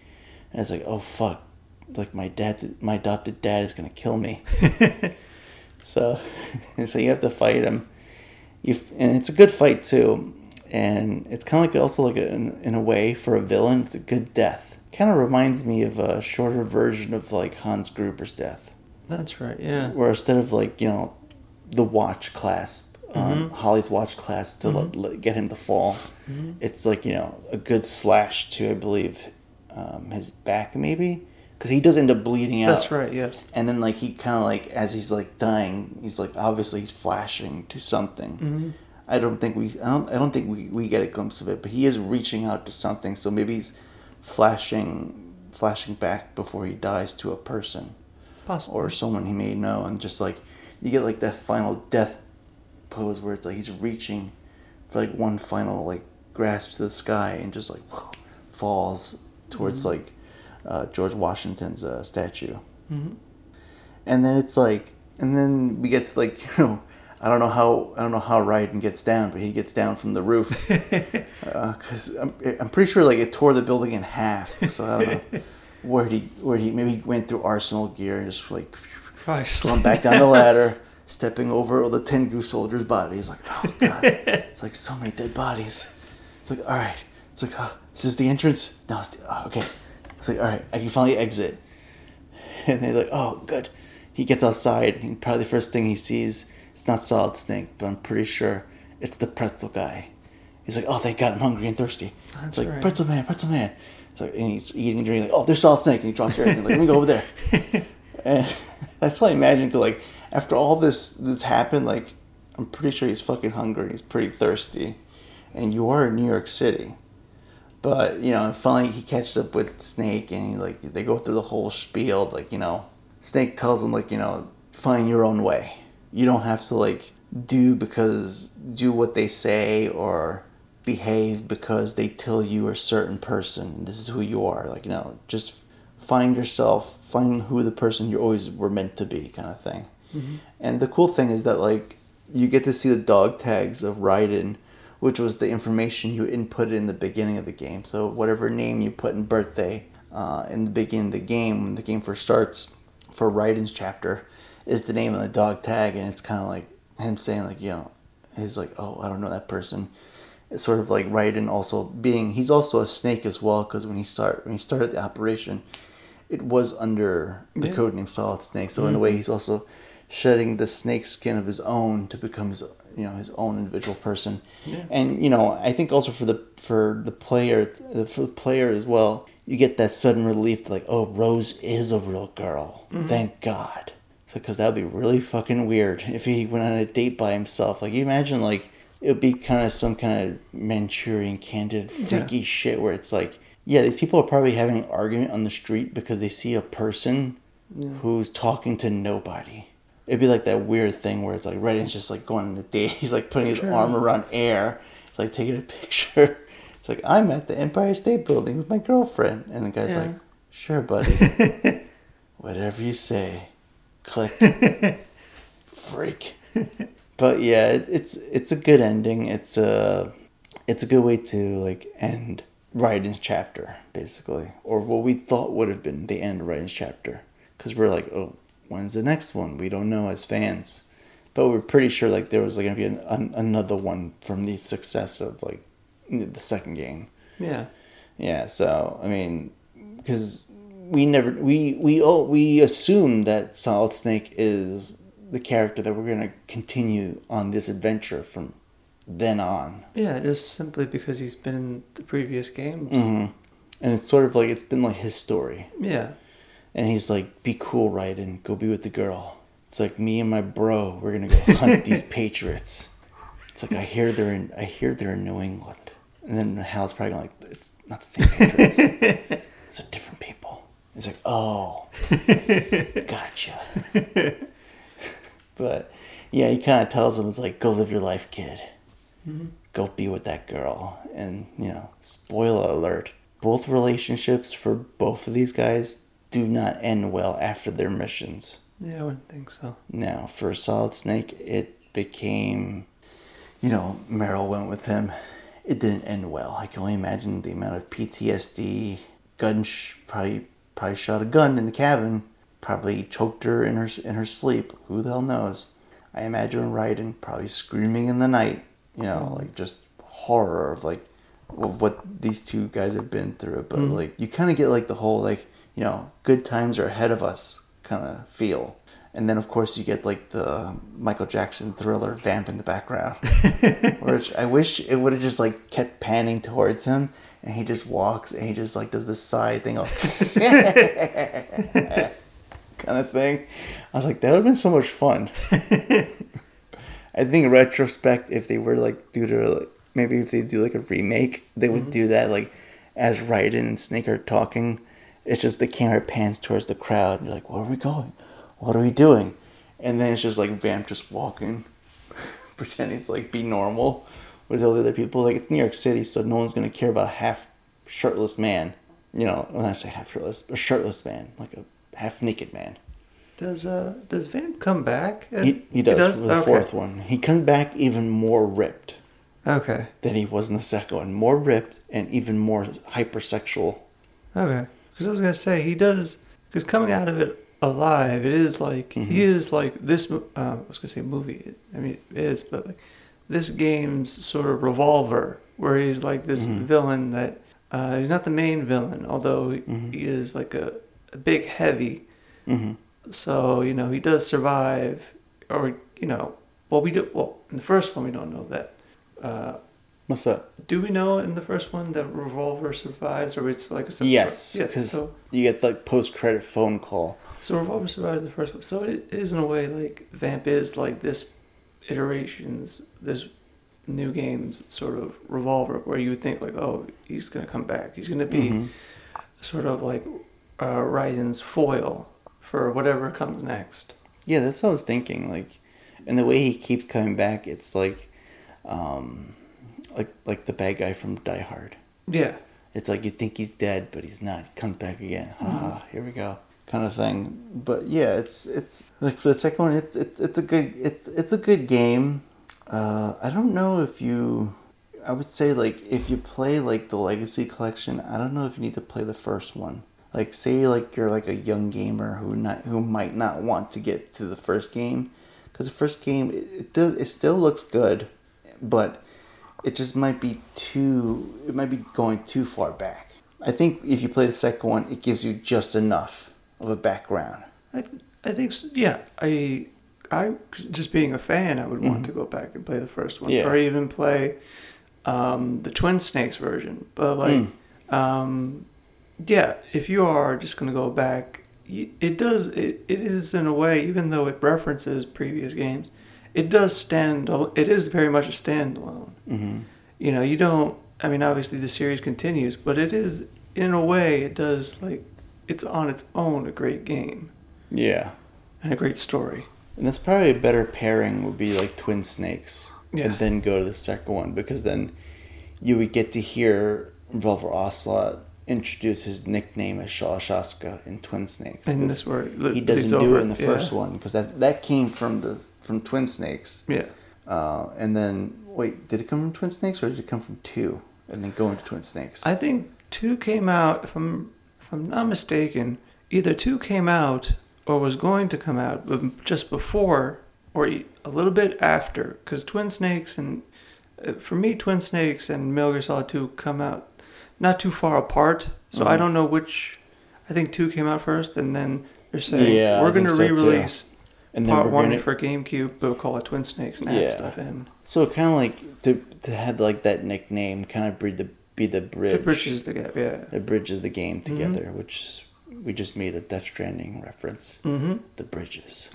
And it's like, oh fuck, like my adopted dad is gonna kill me. so you have to fight him. And it's a good fight too, and it's kind of like also like in a way for a villain, it's a good death. Kind of reminds me of a shorter version of like Hans Gruber's death. That's right, yeah. Where instead of like, you know, the watch clasp, Holly's watch clasp to get him to fall, it's like, you know, a good slash to I believe his back maybe. Because he does end up bleeding out. That's right, yes. And then, like, he kind of, like, as he's, like, dying, he's, like, obviously he's flashing to something. Mm-hmm. I don't think we get a glimpse of it, but he is reaching out to something. So maybe he's flashing back before he dies to a person. Possibly. Or someone he may know. And just, like, you get, like, that final death pose where it's, like, he's reaching for like one final like grasp to the sky and just like falls towards like George Washington's statue. Mm-hmm. And then it's like, and then we get to like, you know, I don't know how Raiden gets down, but he gets down from the roof because I'm pretty sure like it tore the building in half. So I don't know where he maybe went through Arsenal Gear and just like slumped back down the ladder, stepping over all the Tengu soldiers' bodies. Like, oh god, it's like so many dead bodies. It's like, all right, it's like, oh, is this the entrance? No, it's okay. It's like, all right, I can finally exit. And they're like, oh good. He gets outside, and probably the first thing he sees. It's not Solid Snake, but I'm pretty sure it's the pretzel guy. He's like, oh, thank God, I'm hungry and thirsty. That's it's like, right. pretzel man. So, and he's eating and drinking, like, oh, there's Solid Snake. And he drops everything, like, let me go over there. And that's all I imagine, because, like, after all this happened, like, I'm pretty sure he's fucking hungry. He's pretty thirsty. And you are in New York City. But, you know, finally he catches up with Snake, and he, like, they go through the whole spiel. Like, you know, Snake tells him, like, you know, find your own way. You don't have to, like, do what they say or behave because they tell you a certain person. This is who you are. Like, you know, just find yourself, find who the person you always were meant to be kind of thing. Mm-hmm. And the cool thing is that, like, you get to see the dog tags of Raiden, which was the information you input in the beginning of the game. So whatever name you put in birthday in the beginning of the game, when the game first starts for Raiden's chapter, is the name of the dog tag, and it's kind of like him saying, like, you know, he's like, oh, I don't know that person. It's sort of like Raiden also being, he's also a snake as well, because when he started the operation, it was under the codename Solid Snake. So in a way, he's also shedding the snake skin of his own to become his, you know, his own individual person. Yeah. And, you know, I think also for the player as well, you get that sudden relief that, like, oh, Rose is a real girl. Mm-hmm. Thank God. Because that would be really fucking weird if he went on a date by himself. Like, you imagine, like, it would be kind of some kind of Manchurian Candidate freaky shit where it's like, yeah, these people are probably having an argument on the street because they see a person who's talking to nobody. It'd be like that weird thing where it's like Raiden's just like going on a date. He's like putting his arm around air. It's like taking a picture. It's like, I'm at the Empire State Building with my girlfriend. And the guy's like, sure, buddy. Whatever you say. Click. Freak. But yeah, it's a good ending. It's a good way to, like, end Raiden's chapter, basically, or what we thought would have been the end of Raiden's chapter, because we're like, oh, when's the next one? We don't know as fans, but we're pretty sure, like, there was, like, gonna be another one from the success of, like, the second game. Yeah. So I mean, because we assume that Solid Snake is the character that we're gonna continue on this adventure from then on. Yeah, just simply because he's been in the previous games. Mm-hmm. And it's sort of like it's been like his story. Yeah. And he's like, be cool, Raiden, go be with the girl. It's like, me and my bro, we're gonna go hunt these Patriots. It's like, I hear they're in New England. And then Hal's probably gonna, like, it's not the same Patriots. It's a different people. It's like, oh, gotcha. But, yeah, he kind of tells him, it's like, go live your life, kid. Mm-hmm. Go be with that girl. And, you know, spoiler alert, both relationships for both of these guys do not end well after their missions. Yeah, I wouldn't think so. No, for Solid Snake, it became, you know, Meryl went with him. It didn't end well. I can only imagine the amount of PTSD, probably shot a gun in the cabin, probably choked her in her sleep. Who the hell knows? I imagine Raiden probably screaming in the night, you know, like, just horror of what these two guys have been through. But like, you kind of get, like, the whole, like, you know, good times are ahead of us kind of feel. And then, of course, you get, like, the Michael Jackson Thriller Vamp in the background, which I wish it would have just, like, kept panning towards him. And he just walks, and he just, like, does this side thing, like, kind of thing. I was like, that would have been so much fun. I think in retrospect, if they were, like, maybe if they do, like, a remake, they would do that, like, as Raiden and Snake are talking. It's just the camera pans towards the crowd, and you're like, where are we going? What are we doing? And then it's just, like, Vamp just walking, pretending to, like, be normal. with all the other people. Like, it's New York City, so no one's going to care about a half-shirtless man. You know, when I say half-shirtless, a shirtless man, like a half-naked man. Does Vamp come back? He does. For the fourth one. He comes back even more ripped. Okay. Than he was in the second one. More ripped and even more hypersexual. Okay. Because I was going to say, he does... Because coming out of it alive, it is like... Mm-hmm. He is like this... I was going to say movie. I mean, it is, but like this game's sort of Revolver, where he's like this mm-hmm. villain that... he's not the main villain, although mm-hmm. he is like a big heavy... Mm-hmm. So, you know, he does survive, or, you know, in the first one, we don't know that. What's that? Do we know in the first one that Revolver survives, or it's like a... Yes, because you get, like, post-credit phone call. So Revolver survives the first one. So it is, in a way, like, Vamp is, like, this iterations, this new game's sort of Revolver, where you would think, like, oh, he's going to come back. He's going to be mm-hmm. sort of, like, Raiden's foil for whatever comes next. Yeah, that's what I was thinking. Like, and the way he keeps coming back, it's like the bad guy from Die Hard. Yeah. It's like you think he's dead, but he's not. He comes back again. Here we go, kind of thing. But yeah, it's like for the second one, it's a good game. I don't know if you. I would say like if you play like the Legacy Collection, I don't know if you need to play the first one. Like, say, like, you're, like, a young gamer who might not want to get to the first game. Because the first game, it still looks good, but it just might be going too far back. I think if you play the second one, it gives you just enough of a background. I think, yeah. I just being a fan, I would want to go back and play the first one. Yeah. Or even play the Twin Snakes version. But, like... Yeah, if you are just going to go back, it is in a way, even though it references previous games, it is very much a standalone. Mm-hmm. You know, obviously the series continues, but it is, in a way, it's on its own a great game. Yeah. And a great story. And that's probably a better pairing would be like Twin Snakes. Yeah. And then go to the second one, because then you would get to hear Revolver Ocelot introduce his nickname as Shalashaska in Twin Snakes. And this word, he doesn't do it in the first one, because that came from Twin Snakes. Yeah. And then wait, did it come from Twin Snakes or did it come from 2 and then go into Twin Snakes? I think 2 came out, if I'm not mistaken, either 2 came out or was going to come out just before or a little bit after, because Twin Snakes and for me Twin Snakes and Metal Gear Solid 2 come out not too far apart, so mm-hmm. I don't know which. I think 2 came out first, and then they're saying we're going to re-release part 1 for GameCube, but we'll call it Twin Snakes and add stuff in. So kind of like to have like that nickname, kind of be the bridge. It bridges the gap, yeah. It bridges the game together, mm-hmm. which we just made a Death Stranding reference. Mm-hmm. The bridges,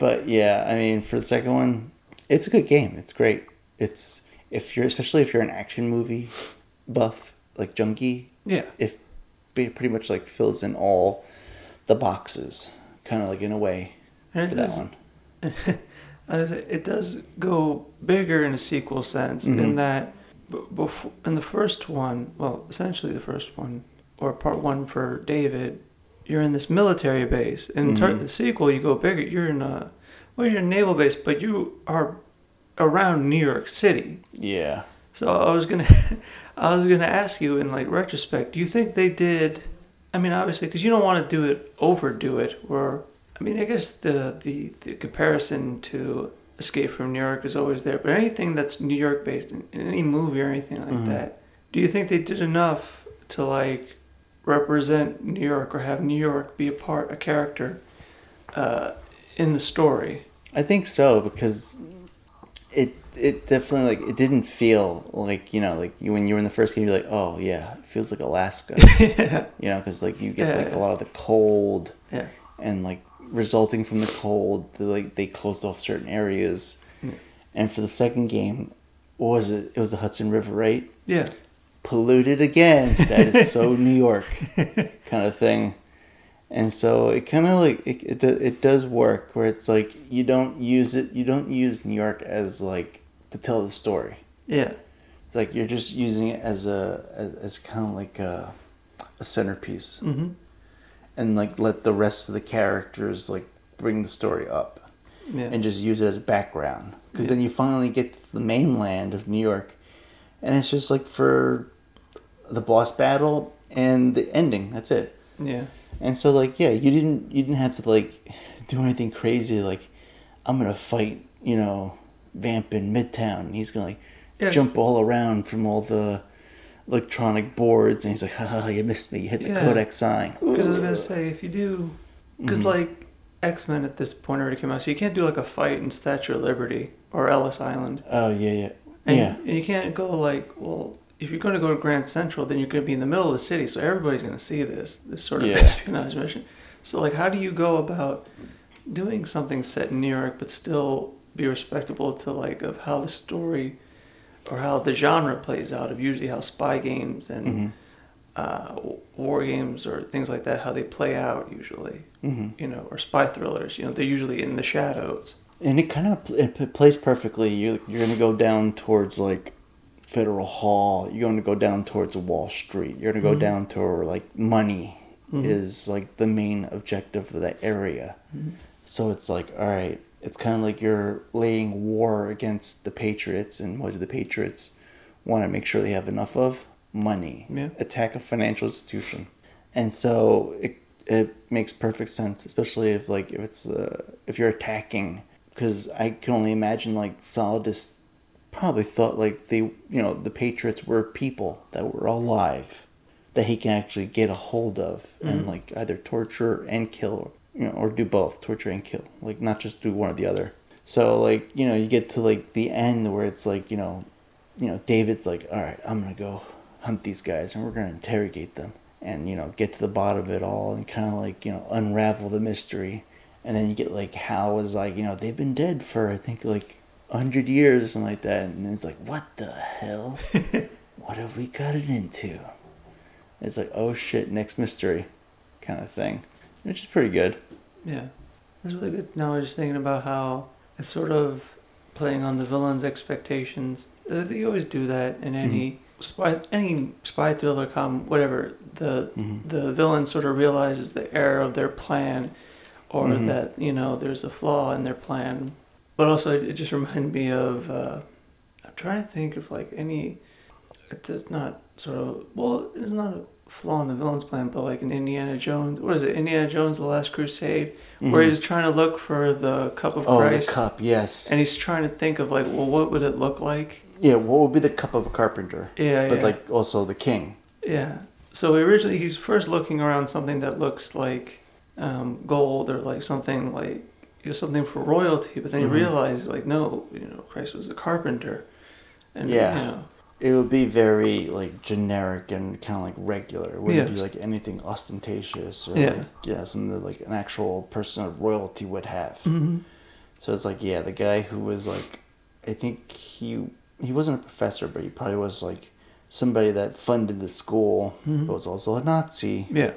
but yeah, I mean for the second one, it's a good game. It's great. It's especially if you're an action movie buff. Like junkie, yeah. If pretty much like fills in all the boxes, kind of like in a way and for that one. It does go bigger in a sequel sense mm-hmm. in that before in the first one, well, essentially the first one or part 1 for David, you're in this military base. In mm-hmm. the sequel, you go bigger. You're in a naval base, but you are around New York City. Yeah. So I was gonna ask you in like retrospect, do you think they did? I mean, obviously, because you don't want to overdo it. Or I mean, I guess the comparison to Escape from New York is always there. But anything that's New York based in any movie or anything like mm-hmm. that, do you think they did enough to like represent New York or have New York be a character in the story? I think so, because it definitely, like, it didn't feel like, you know, like when you were in the first game, you're like, oh yeah, it feels like Alaska. Yeah. You know, because like you get a lot of the cold and like resulting from the cold, like they closed off certain areas. Yeah. And for the second game, what was it? It was the Hudson River, right? Yeah. Polluted again. That is so New York kind of thing. And so it kind of like, it does work where it's like, you don't use New York as like, to tell the story. Yeah. Like you're just using it as kind of like a centerpiece. Mm-hmm. And like let the rest of the characters like bring the story up. Yeah. And just use it as background. Because then you finally get to the mainland of New York. And it's just like for the boss battle and the ending. That's it. Yeah. And so like, yeah, you didn't have to like do anything crazy. Like I'm going to fight, you know, Vamp in Midtown. And he's going to like jump all around from all the electronic boards. And he's like, haha, you missed me. You hit the Kodak sign. Because I was going to say, if you do... Because like X-Men at this point already came out. So you can't do like a fight in Statue of Liberty or Ellis Island. Oh, yeah. And you can't go like, well... If you're going to go to Grand Central, then you're going to be in the middle of the city, so everybody's going to see this sort of espionage mission. So, like, how do you go about doing something set in New York but still be respectable to, like, of how the story or how the genre plays out of usually how spy games and war games or things like that, how they play out usually, you know, or spy thrillers, you know, they're usually in the shadows. And it kind of it plays perfectly. You're going to go down towards, like, Federal Hall, you're going to go down towards Wall Street, you're going to go down to where, like, money is, like, the main objective for that area. So it's like, all right, it's kind of like you're laying war against the Patriots, and what do the Patriots want to make sure they have enough of? Money. Yeah. Attack a financial institution. And so it makes perfect sense, especially if, like, if you're attacking, because I can only imagine, like, Solidus probably thought like the Patriots were people that were alive that he can actually get a hold of and like either torture and kill, you know, or do both, torture and kill, like not just do one or the other. So like, you know, you get to like the end where it's like, you know, David's like, all right, I'm gonna go hunt these guys and we're gonna interrogate them and, you know, get to the bottom of it all and kind of like, you know, unravel the mystery. And then you get like Hal was like, you know, they've been dead for I think like 100 years or something like that, and it's like, what the hell? What have we gotten into? It's like, oh shit, next mystery, kind of thing, which is pretty good. Yeah, that's really good. Now I was just thinking about how it's sort of playing on the villain's expectations. They always do that in any spy thriller, whatever. The villain sort of realizes the error of their plan, or that, you know, there's a flaw in their plan. But also, it just reminded me of, I'm trying to think of, like, any, it's not sort of, well, it's not a flaw in the villain's plan, but, like, in Indiana Jones, what is it, Indiana Jones, The Last Crusade, where he's trying to look for the cup of Christ. Oh, the cup, yes. And he's trying to think of, like, well, what would it look like? Yeah, what would be the cup of a carpenter? Yeah, but, like, also the king. Yeah. So, originally, he's first looking around something that looks like gold or, like, something like, it was something for royalty, but then you realize, like, no, you know, Christ was a carpenter. And, you know, it would be very, like, generic and kind of, like, regular. It wouldn't be, like, anything ostentatious or, like, something that, like, an actual person of royalty would have. So it's like, the guy who was, like, I think he wasn't a professor, but he probably was, like, somebody that funded the school, but was also a Nazi. Yeah.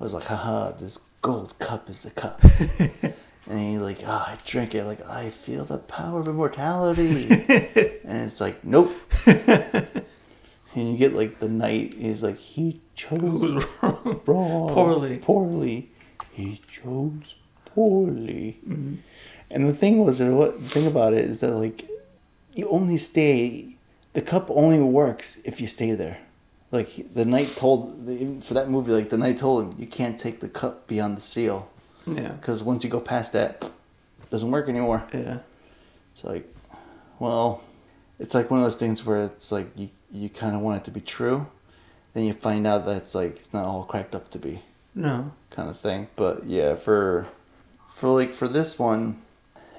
Was like, haha, this gold cup is the cup. And he's like, oh, I drink it. Like, I feel the power of immortality. And it's like, nope. And you get, like, the knight. He's like, he chose wrong. Poorly. He chose poorly. Mm-hmm. And the thing was, the thing about it is that, like, you only stay, the cup only works if you stay there. Like, the knight told, for that movie, like, the knight told him, you can't take the cup beyond the seal. Yeah. Because once you go past that, it doesn't work anymore. Yeah. It's like, well, it's like one of those things where it's like you kind of want it to be true. Then you find out that it's like, it's not all cracked up to be. No. Kind of thing. But yeah, for this one,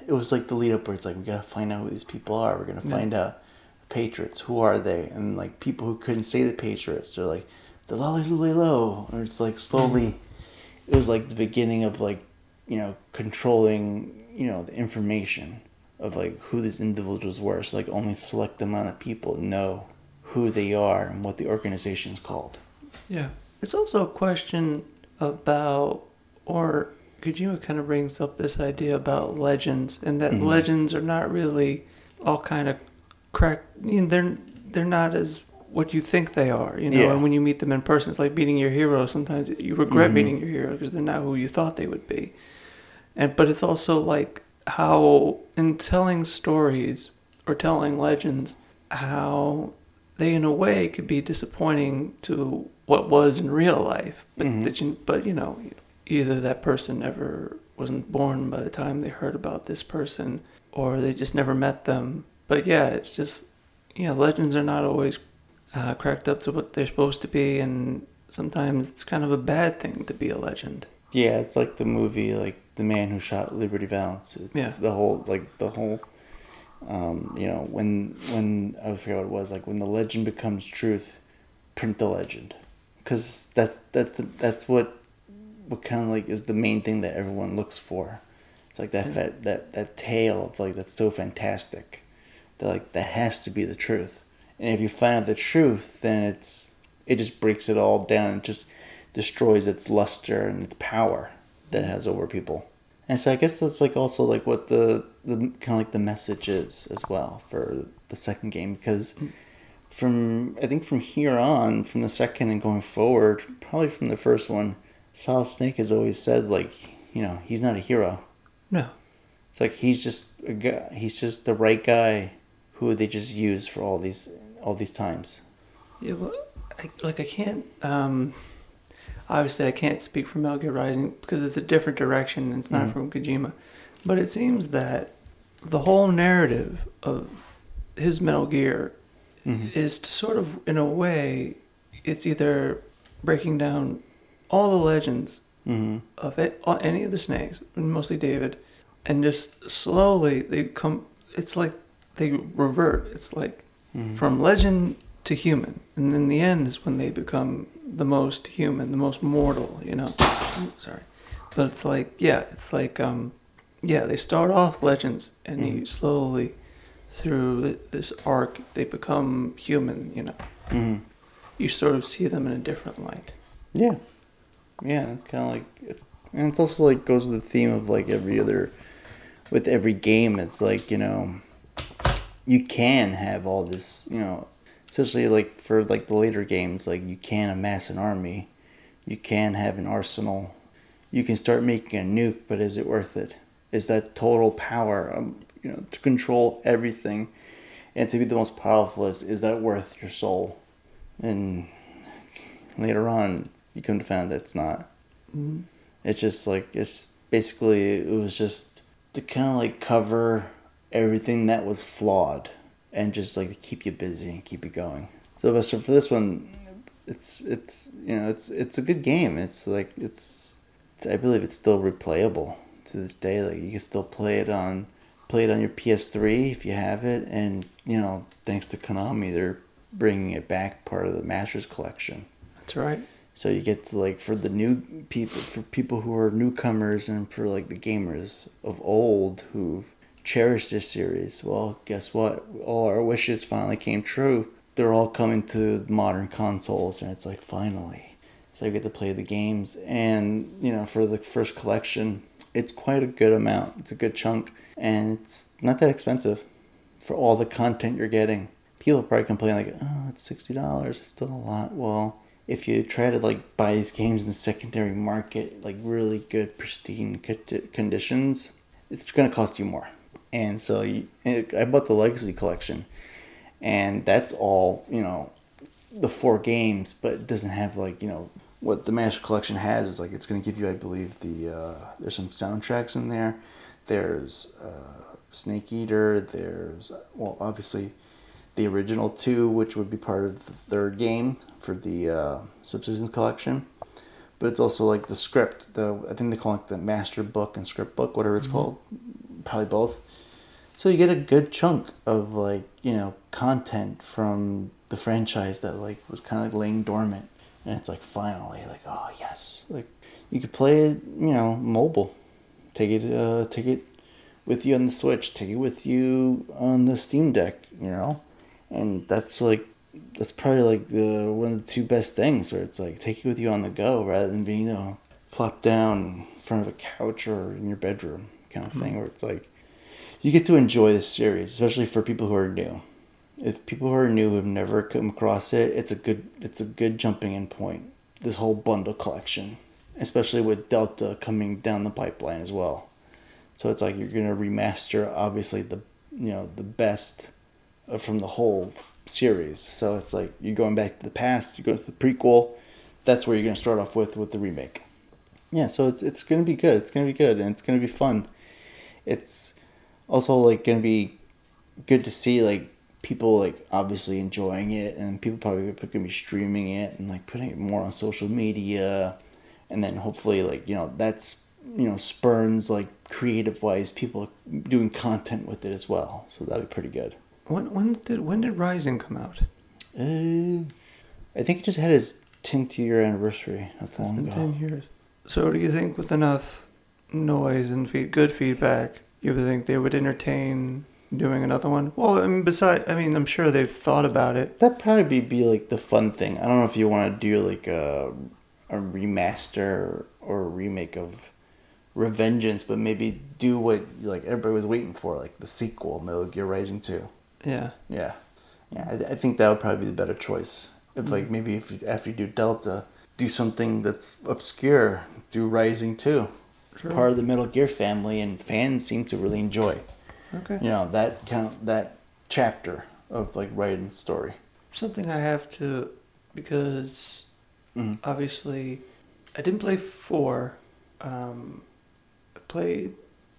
it was like the lead up where it's like, we got to find out who these people are. We're going to find out the Patriots. Who are they? And like people who couldn't say the Patriots, they're like, the lolly-lolly-lo. Or it's like slowly... It was like the beginning of like, you know, controlling, you know, the information of like who these individuals were. So like only select amount of people know who they are and what the organization is called. Yeah. It's also a question about, or Kojima kind of brings up this idea about legends and that legends are not really all kind of crack. You know, they're not as what you think they are, you know. Yeah. And when you meet them in person, it's like meeting your hero. Sometimes you regret meeting your hero because they're not who you thought they would be. And but it's also like how in telling stories or telling legends, how they in a way could be disappointing to what was in real life, but that you, but you know, either that person never wasn't born by the time they heard about this person, or they just never met them. But yeah, it's just, yeah, legends are not always cracked up to what they're supposed to be, and sometimes it's kind of a bad thing to be a legend. Yeah, it's like the movie, like The Man Who Shot Liberty Valance. It's the whole you know, when I forget what it was, like when the legend becomes truth, print the legend, because that's what kind of like is the main thing that everyone looks for. It's like that tale of like that's so fantastic that like that has to be the truth, and if you find out the truth, then it just breaks it all down and just destroys its luster and its power that it has over people. And so I guess that's like also like what the kind of like the message is as well for the second game, because from here on, from the second and going forward, probably from the first one, Solid Snake has always said, like, you know, he's not a hero. No. It's like he's just a guy, he's just the right guy who they just use for all these times. Yeah, well, I can't obviously I can't speak for Metal Gear Rising because it's a different direction and it's not from Kojima. But it seems that the whole narrative of his Metal Gear is to sort of, in a way, it's either breaking down all the legends of it, any of the snakes, mostly David, and just slowly they come, it's like they revert. It's like from legend to human. And then the end is when they become the most human, the most mortal, you know. Ooh, sorry. But it's like, yeah, they start off legends, and you slowly, through this arc, they become human, you know. Mm-hmm. You sort of see them in a different light. Yeah. Yeah, it's kind of like... and it's also like goes with the theme of like every other... With every game, it's like, you know... You can have all this, you know... Especially like for like the later games, like you can amass an army. You can have an arsenal. You can start making a nuke, but is it worth it? Is that total power, you know, to control everything and to be the most powerful, is that worth your soul? And later on, you come to find out that's not. Mm-hmm. It's just like, it's basically, it was just to kind of like cover everything that was flawed and just like to keep you busy and keep you going. So for this one, it's you know, it's a good game. It's like, I believe it's still replayable to this day. Like you can still play it on your PS3 if you have it, and you know, thanks to Konami, they're bringing it back, part of the Master's Collection. That's right. So you get to like, for the new people, for people who are newcomers, and for like the gamers of old who cherish this series. Well, guess what? All our wishes finally came true. They're all coming to modern consoles, and it's like finally. So you get to play the games, and you know, for the first collection, it's quite a good amount. It's a good chunk, and it's not that expensive for all the content you're getting. People probably complain like, "Oh, it's $60. It's still a lot." Well, if you try to like buy these games in the secondary market, like really good, pristine conditions, it's gonna cost you more. And so I bought the Legacy Collection, and that's all, you know, the 4 games, but it doesn't have like, you know. What the Master Collection has is like, it's going to give you, I believe, there's some soundtracks in there. There's Snake Eater. There's, well, obviously, the original 2, which would be part of the 3rd game for the Subsistence Collection. But it's also like the script. I think they call it the Master Book and Script Book, whatever it's called. Probably both. So you get a good chunk of like, you know, content from the franchise that like was kind of like laying dormant. And it's like, finally, like, oh, yes. Like, you could play it, you know, mobile. Take it with you on the Switch. Take it with you on the Steam Deck, you know? And that's, like, that's probably, like, one of the 2 best things, where it's, like, take it with you on the go rather than being, you know, plopped down in front of a couch or in your bedroom kind of thing, where it's, like, you get to enjoy this series, especially for people who are new. if people who are new have never come across it, it's a good jumping in point. This whole bundle collection, especially with Delta coming down the pipeline as well. So it's like you're gonna remaster obviously the best from the whole series. So it's like you're going back to the past, you go to the prequel. That's where you're gonna start off with the remake. Yeah, so it's gonna be good. It's gonna be good and it's gonna be fun. It's also like gonna be good to see like people like obviously enjoying it, and people probably gonna be streaming it and like putting it more on social media, and then hopefully like that's spurns like creative wise people doing content with it as well. So that'd be pretty good. When did Rising come out? I think it just had its 10th year anniversary. That's long ago. 10 years. So do you think with enough noise and good feedback, you would think they would entertain doing another one? Well, I'm sure they've thought about it. That'd probably be like the fun thing. I don't know if you want to do like a remaster or a remake of Revengeance, but maybe do what like everybody was waiting for, like the sequel, Metal Gear Rising 2. Yeah. I think that would probably be the better choice. If like maybe after you do Delta, do something that's obscure, do Rising 2. Sure. Part of the Metal Gear family, and fans seem to really enjoy. Okay. That chapter of like Raiden's story. Something I have to, because obviously I didn't play 4. I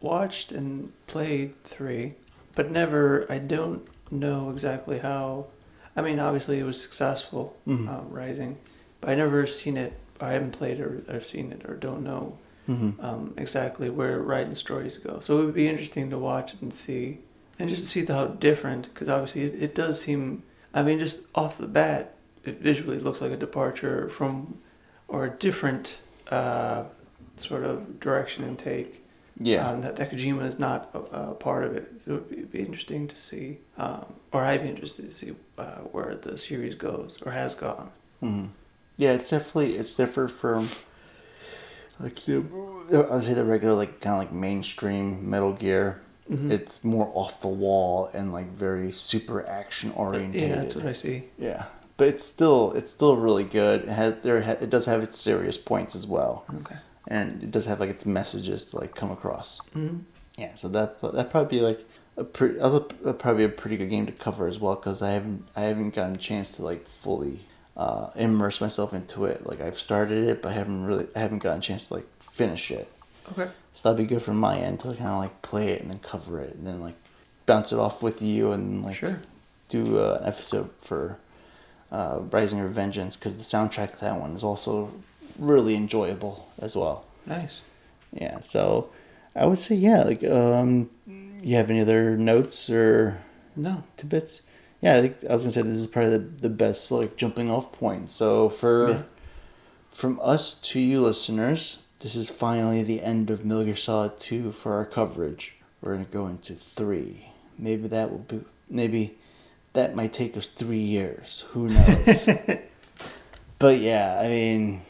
watched and played 3, but I don't know exactly how. I mean, obviously it was successful, Rising, but I never seen it. I haven't played or seen it, or don't know exactly where Raiden's stories go. So it would be interesting to watch and see, and just to see how different, because obviously it does seem, I mean, just off the bat, it visually looks like a departure from, or a different sort of direction and take. Yeah. That Kojima is not a part of it. So it would be interesting to see, or I'd be interested to see where the series goes, or has gone. Mm-hmm. Yeah, it's different from, like, I would say the regular, like, kind of like mainstream Metal Gear. Mm-hmm. It's more off the wall and like very super action oriented. Yeah, that's what I see. Yeah, but it's still really good. It does have its serious points as well. Okay. And it does have like its messages to like come across. Mm-hmm. Yeah, so that probably be like a pretty good game to cover as well, because I haven't gotten a chance to like fully immerse myself into it. Like I've started it, but I haven't gotten a chance to like finish it. Okay. So that'd be good from my end to kind of like play it and then cover it and then like bounce it off with you and like do an episode for Rising Revengeance, because the soundtrack to that one is also really enjoyable as well. Nice. Yeah, so I would say, yeah, like, you have any other notes or... No. Tidbits? Yeah, I think I was going to say this is probably the best, like, jumping off point. So from us to you listeners, this is finally the end of Metal Gear Solid 2 for our coverage. We're going to go into 3. Maybe that might take us 3 years. Who knows? But yeah, I mean...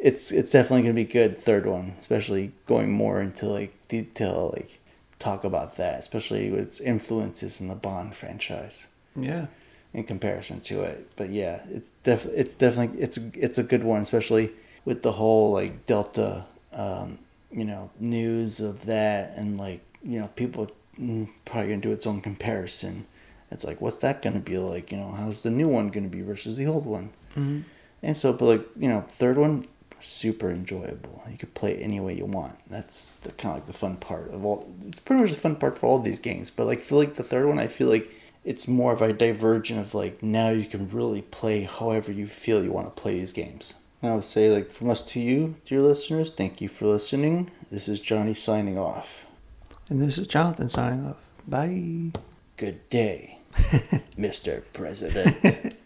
It's definitely going to be good, third one, especially going more into like detail, like talk about that, especially with its influences in the Bond franchise. Yeah. In comparison to it. But yeah, it's definitely a good one, especially with the whole like Delta news of that, and like people probably going to do its own comparison. It's like, what's that going to be like, how's the new one going to be versus the old one? Mm-hmm. And so, but like, third one, super enjoyable. You could play it any way you want. That's kind of like the fun part of all. It's pretty much the fun part for all these games. But like, feel like the third one, I feel like it's more of a divergent of like, now you can really play however you feel you want to play these games. And I would say, like, from us to you, dear listeners, thank you for listening. This is Johnny signing off. And this is Jonathan signing off. Bye. Good day, Mr. President.